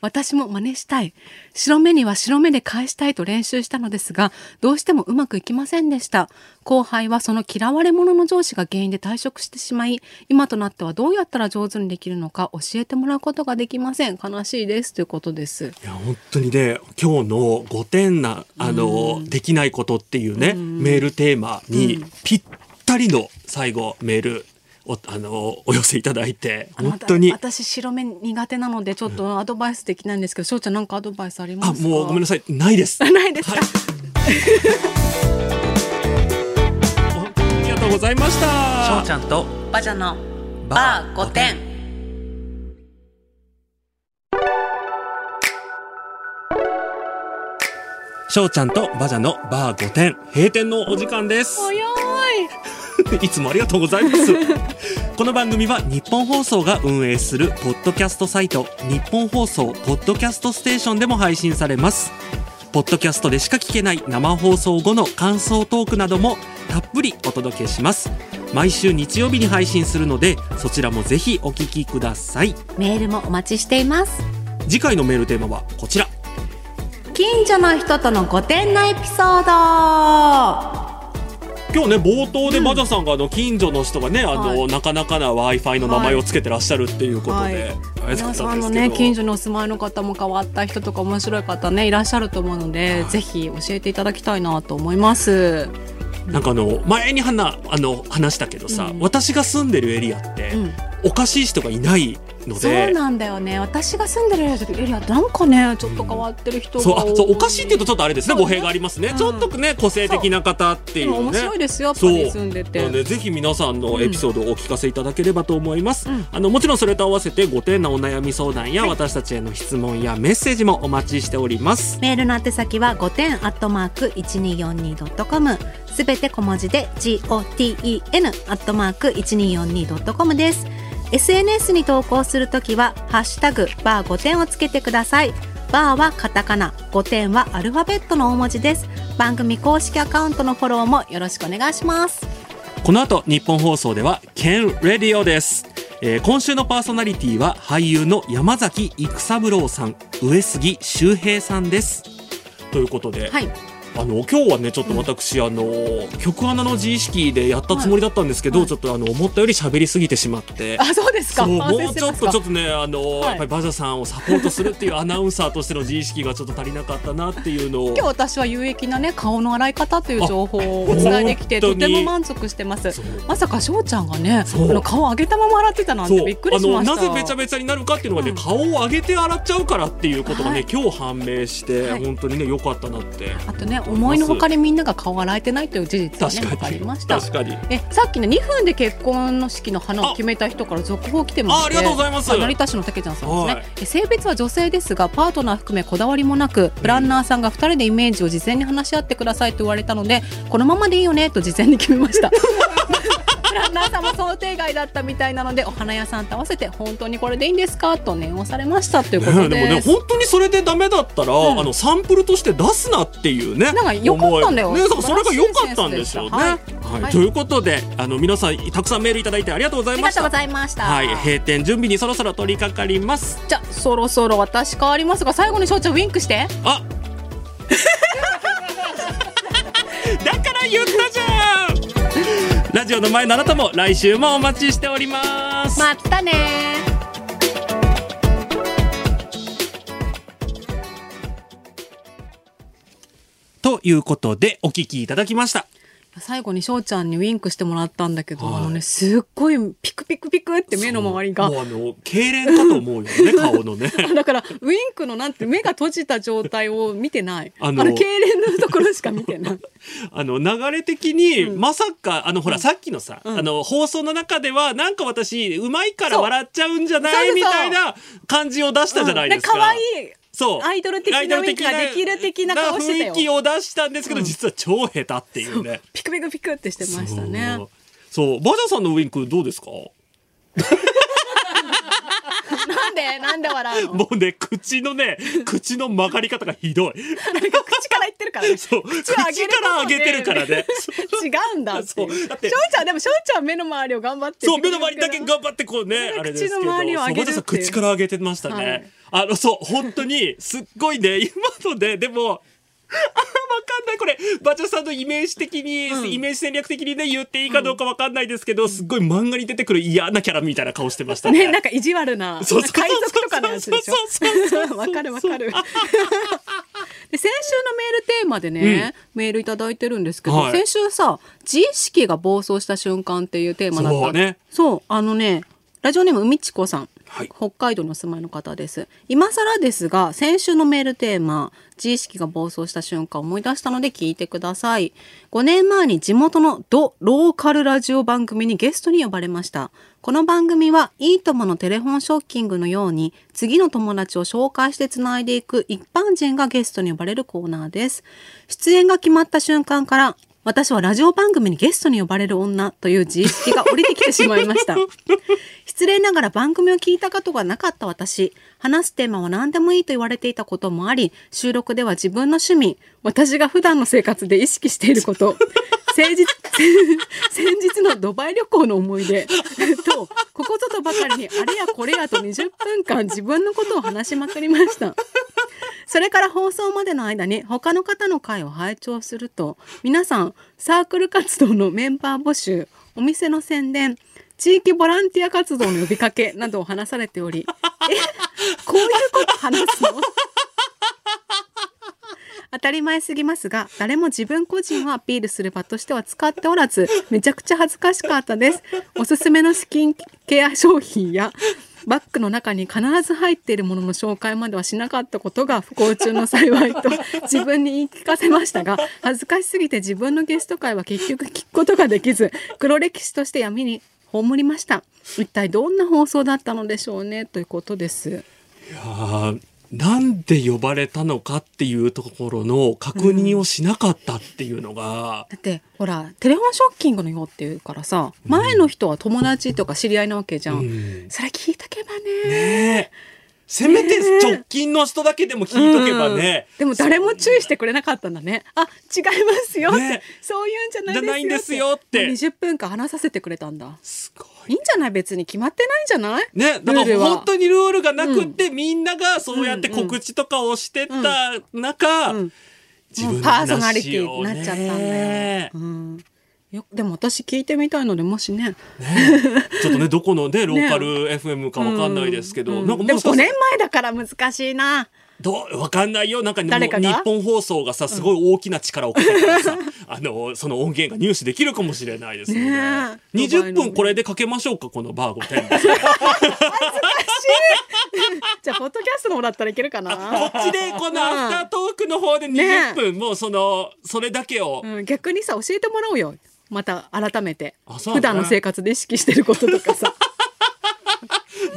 私も真似したい、白目には白目で返したいと練習したのですが、どうしてもうまくいきませんでした。後輩はその嫌われ者の上司が原因で退職してしまい、今となってはどうやったら上手にできるのか教えてもらうことができません。悲しいですということです。いや本当にね、今日の5点なできないことっていうね、メールテーマにぴったり2人の最後メールをお寄せいただいて、本当に私白目苦手なのでちょっとアドバイスできないんですけど、翔ちゃんなんかアドバイスありますか？もうごめんなさい、ないです。ないですか、はい、本当にありがとうございました。翔ちゃんとバジャのバー5点。翔ちゃんとバジャのバー5点、閉店のお時間です。早い。いつもありがとうございます。この番組は日本放送が運営するポッドキャストサイト、日本放送ポッドキャストステーションでも配信されます。ポッドキャストでしか聞けない生放送後の感想トークなどもたっぷりお届けします。毎週日曜日に配信するので、そちらもぜひお聞きください。メールもお待ちしています。次回のメールテーマはこちら。近所の人とのごてんなエピソード。今日ね冒頭でバジャさんが近所の人がね、はい、なかなかな Wi-Fi の名前をつけてらっしゃるっていうことで、皆さんのね近所にお住まいの方も変わった人とか面白い方ねいらっしゃると思うので、はい、ぜひ教えていただきたいなと思います。なんか前に話したけどさ、うん、私が住んでるエリアって、うん、おかしい人がいないので、そうなんだよね。私が住んでるエリアなんかねちょっと変わってる人が、そうおかしいっていうとちょっとあれですね、語弊がありますね、うん、ちょっとね個性的な方っていうね、でも面白いですよ、やっぱり住んでて。なのでぜひ皆さんのエピソードをお聞かせいただければと思います、うん、もちろんそれと合わせてご丁寧なお悩み相談や、はい、私たちへの質問やメッセージもお待ちしております。メールの宛先はgoten@1242.com、すべて小文字で goten@1242.com です。SNS に投稿するときはハッシュタグバー5点をつけてください。バーはカタカナ、5点はアルファベットの大文字です。番組公式アカウントのフォローもよろしくお願いします。この後日本放送ではケンレディオです、今週のパーソナリティは俳優の山崎育三郎さん、上杉周平さんです。ということで、はい、今日はねちょっと私、局アナの自意識でやったつもりだったんですけど、はい、ちょっと思ったより喋りすぎてしまって。あ、そうですか。もうちょっとねはい、やっぱりバジャさんをサポートするっていうアナウンサーとしての自意識がちょっと足りなかったなっていうのを今日私は有益なね顔の洗い方という情報をお伝えできてとても満足してます。まさか翔ちゃんがね顔を上げたまま洗ってたなんてびっくりしました。なぜべちゃべちゃになるかっていうのがね、うん、顔を上げて洗っちゃうからっていうことがね、はい、今日判明して、はい、本当にね良かったなって。あとね思いのほかにみんなが顔洗えてないという事実が、ね、分かりました。確かにさっきの2分で結婚の式の花を決めた人から続報来てまして、成田市の竹ちゃんさんですね、はい、性別は女性ですがパートナー含めこだわりもなく、プランナーさんが2人でイメージを事前に話し合ってくださいと言われたので、このままでいいよねと事前に決めました。ランナーさんも想定外だったみたいなので、お花屋さんと合わせて本当にこれでいいんですかと念をされましたということです。でもね、本当にそれでダメだったら、うん、サンプルとして出すなっていうね、なんか良かったんだよね、それが良かったんですよね、はいはいはい、ということで皆さんたくさんメールいただいてありがとうございました。はい、閉店準備にそろそろ取り掛かります。じゃあそろそろ私変わりますが、最後にしょうちゃんウィンクして。あだから言ったじゃん。ラジオの前のあなたも来週もお待ちしております。またね。ということでお聞きいただきました。最後にしょうちゃんにウィンクしてもらったんだけど、はい、すっごいピクピクピクって目の周りがもう痙攣かと思うよね、うん、顔のねだからウィンクのなんて目が閉じた状態を見てない、痙攣のところしか見てない流れ的に、うん、まさかほら、うん、さっきのさ、うん、放送の中ではなんか私うまいから笑っちゃうんじゃないみたいな感じを出したじゃないですか、うん、かわいいそうアイドル的な雰囲気ができる的な顔してたよ、雰囲気を出したんですけど、うん、実は超下手っていうね、ピクピクピクってしてましたね。そうバジャさんのウィンクどうですかなんで笑うの。もうね口の曲がり方がひどい口から言ってるからね、そう口から上げてるからね違うんだってそうだって、しょうちゃんでもしょうちゃん目の周りを頑張ってそう目の周りだけ頑張ってこうねあれですけど、口の周りを上げるっていう口から上げてましたね、はい、そう本当にすっごいね今のでもわかんない、これバチャさんのイメージ的に、うん、イメージ戦略的にね言っていいかどうかわかんないですけど、うん、すっごい漫画に出てくる嫌なキャラみたいな顔してました ねなんか意地悪な海賊とかのやつでしょ。わかるわかるで先週のメールテーマでね、うん、メールいただいてるんですけど、はい、先週さ自意識が暴走した瞬間っていうテーマだったそうね。そうラジオネームうみちこさん、はい、北海道にお住まいの方です。今更ですが先週のメールテーマ自意識が暴走した瞬間を思い出したので聞いてください。5年前に地元のローカルラジオ番組にゲストに呼ばれました。この番組はいいとものテレフォンショッキングのように次の友達を紹介してつないでいく一般人がゲストに呼ばれるコーナーです。出演が決まった瞬間から私はラジオ番組にゲストに呼ばれる女という自意識が降りてきてしまいました失礼ながら番組を聞いたことがなかった私、話すテーマは何でもいいと言われていたこともあり、収録では自分の趣味、私が普段の生活で意識していること先日のドバイ旅行の思い出と、ここぞとばかりにあれやこれやと20分間自分のことを話しまくりました。それから放送までの間に他の方の回を拝聴すると、皆さんサークル活動のメンバー募集、お店の宣伝、地域ボランティア活動の呼びかけなどを話されており、こういうこと話すの？当たり前すぎますが、誰も自分個人をアピールする場としては使っておらず、めちゃくちゃ恥ずかしかったです。おすすめのスキンケア商品やバッグの中に必ず入っているものの紹介まではしなかったことが不幸中の幸いと自分に言い聞かせましたが、恥ずかしすぎて自分のゲスト会は結局聞くことができず、黒歴史として闇に葬りました。一体どんな放送だったのでしょうね、ということです。いや、なんで呼ばれたのかっていうところの確認をしなかったっていうのが、だってほらテレフォンショッキングのようっていうからさ、前の人は友達とか知り合いなわけじゃん、うん、それ聞いとけば ねせめて直近の人だけでも聞いとけばね、うん、でも誰も注意してくれなかったんだね。あ、違いますよって、ね、そういうんじゃないんですよって20分間話させてくれたんだ。すごい。いいんじゃない、別に決まってないんじゃない、ね、だから本当にルールがなくって、うん、みんながそうやって告知とかをしてった中、うんうんうん、自分の話をね、パーソナリティになっちゃったんだよ、うんでも私聞いてみたいので、もし ちょっとねどこのねローカル FM か分かんないですけど、ねうんうん、なんかでも5年前だから難しいな、分かんないよ。なんか日本放送がさすごい大きな力をかけてさ、うん、その音源が入手できるかもしれないですよ ね20分これでかけましょうか、このバーゴテン恥ずかしいじゃあポッドキャストの方だったらいけるかな、こっちでこのアフタートークの方で20分、ね、もうそれだけを、うん、逆にさ教えてもらおうよ、また改めて、ね、普段の生活で意識してることとかさ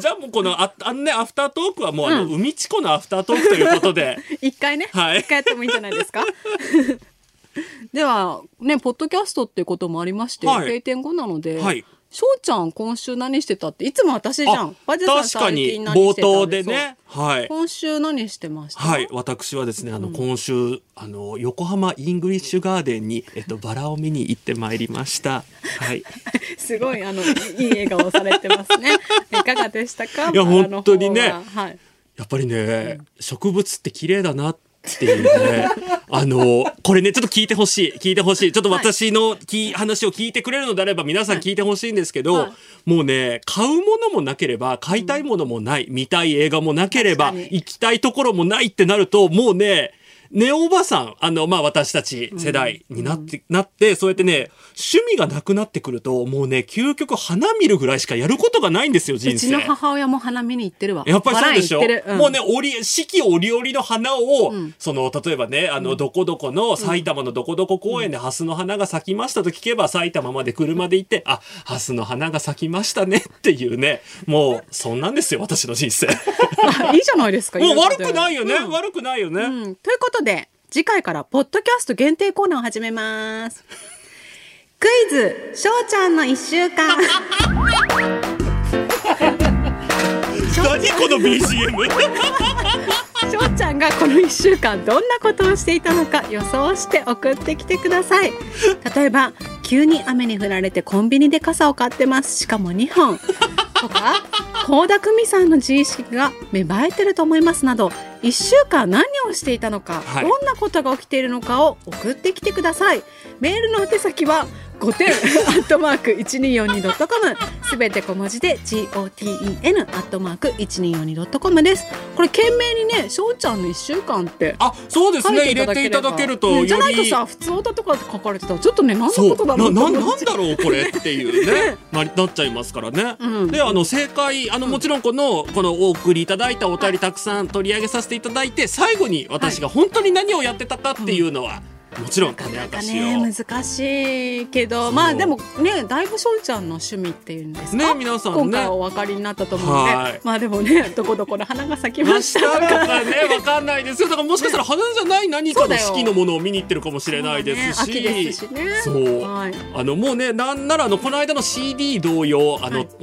じゃあもうこのね、アフタートークはもううみちこのアフタートークということで一回ね、はい、一回やってもいいんじゃないですかではね、ポッドキャストっていうこともありまして、はい、定点後なので、はい、しょうちゃん今週何してたって、いつも私じゃん。バジさん最近何してたんですか？ね、はい、今週何してました？はい、私はですね、今週横浜イングリッシュガーデンに、バラを見に行ってまいりました。はい、すごいいい笑顔をされてますね。いかがでしたか？いや本当にね、はい、やっぱりね、植物って綺麗だなっていうね。これねちょっと聞いてほしいちょっと私の話を聞いてくれるのであれば皆さん聞いてほしいんですけど、はい、もうね買うものもなければ買いたいものもない、見たい映画もなければ行きたいところもないってなるともうねねおばさん私たち世代になってそうやってね趣味がなくなってくるともうね究極花見るぐらいしかやることがないんですよ人生。うちの母親も花見に行ってるわ。やっぱりそうでしょ、もうね四季折々の花を、例えばねどこどこの埼玉のどこどこ公園でハスの花が咲きましたと聞けば埼玉まで車で行ってあハスの花が咲きましたねっていうねもうそんなんですよ私の人生。いいじゃないですか。もう悪くないよね、ということで次回からポッドキャスト限定コーナーを始めます。クイズしょうちゃんの1週間何この BGM しょうちゃんがこの1週間どんなことをしていたのか予想して送ってきてください。例えば急に雨に降られてコンビニで傘を買ってます、しかも2本、とか倖田來未さんの自意識が芽生えてると思いますなど1週間何をしていたのか、はい、どんなことが起きているのかを送ってきてください。メールの宛先はgoten@1242.com すべて小文字で goten@1242.com です。これ懸命にねしょうちゃんの1週間ってあそうですね入れていただけるとより、ね、じゃないとさ普通歌とか書かれてたらちょっとね何のことだろうなんだろうこれっていうねなっちゃいますからね、で正解もちろんこのお送りいただいたお便りたくさん取り上げさせていただいて最後に私が本当に何をやってたかっていうのは、もちろん種明かしをなかなか、ね、難しいけどでもねだいぶしょうちゃんの趣味っていうんですか、ね皆さんね、今回お分かりになったと思うので、はい、でもねどこどこの花が咲きましたとかね分かんないですよ。だからもしかしたら花じゃない何かの四季のものを見に行ってるかもしれないですし、ね、秋ですしねそう、はい、もうねなんならこの間の CD 同様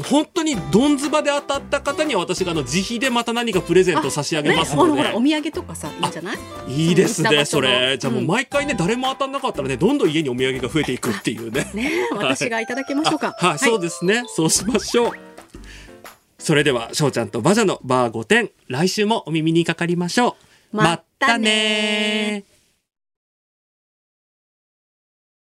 本当にどんずばで当たった方には私が自費でまた何かプレゼント差し上げますので、ね、お土産とかさいいんじゃない？いいですねそれ。じゃあもう毎回ね誰も当たんなかったらねどんどん家にお土産が増えていくっていうね。ね私がいただきましょうか。はい、はい、そうですねそうしましょう。それではしょうちゃんとバジャのバー5点来週もお耳にかかりましょう。まったね。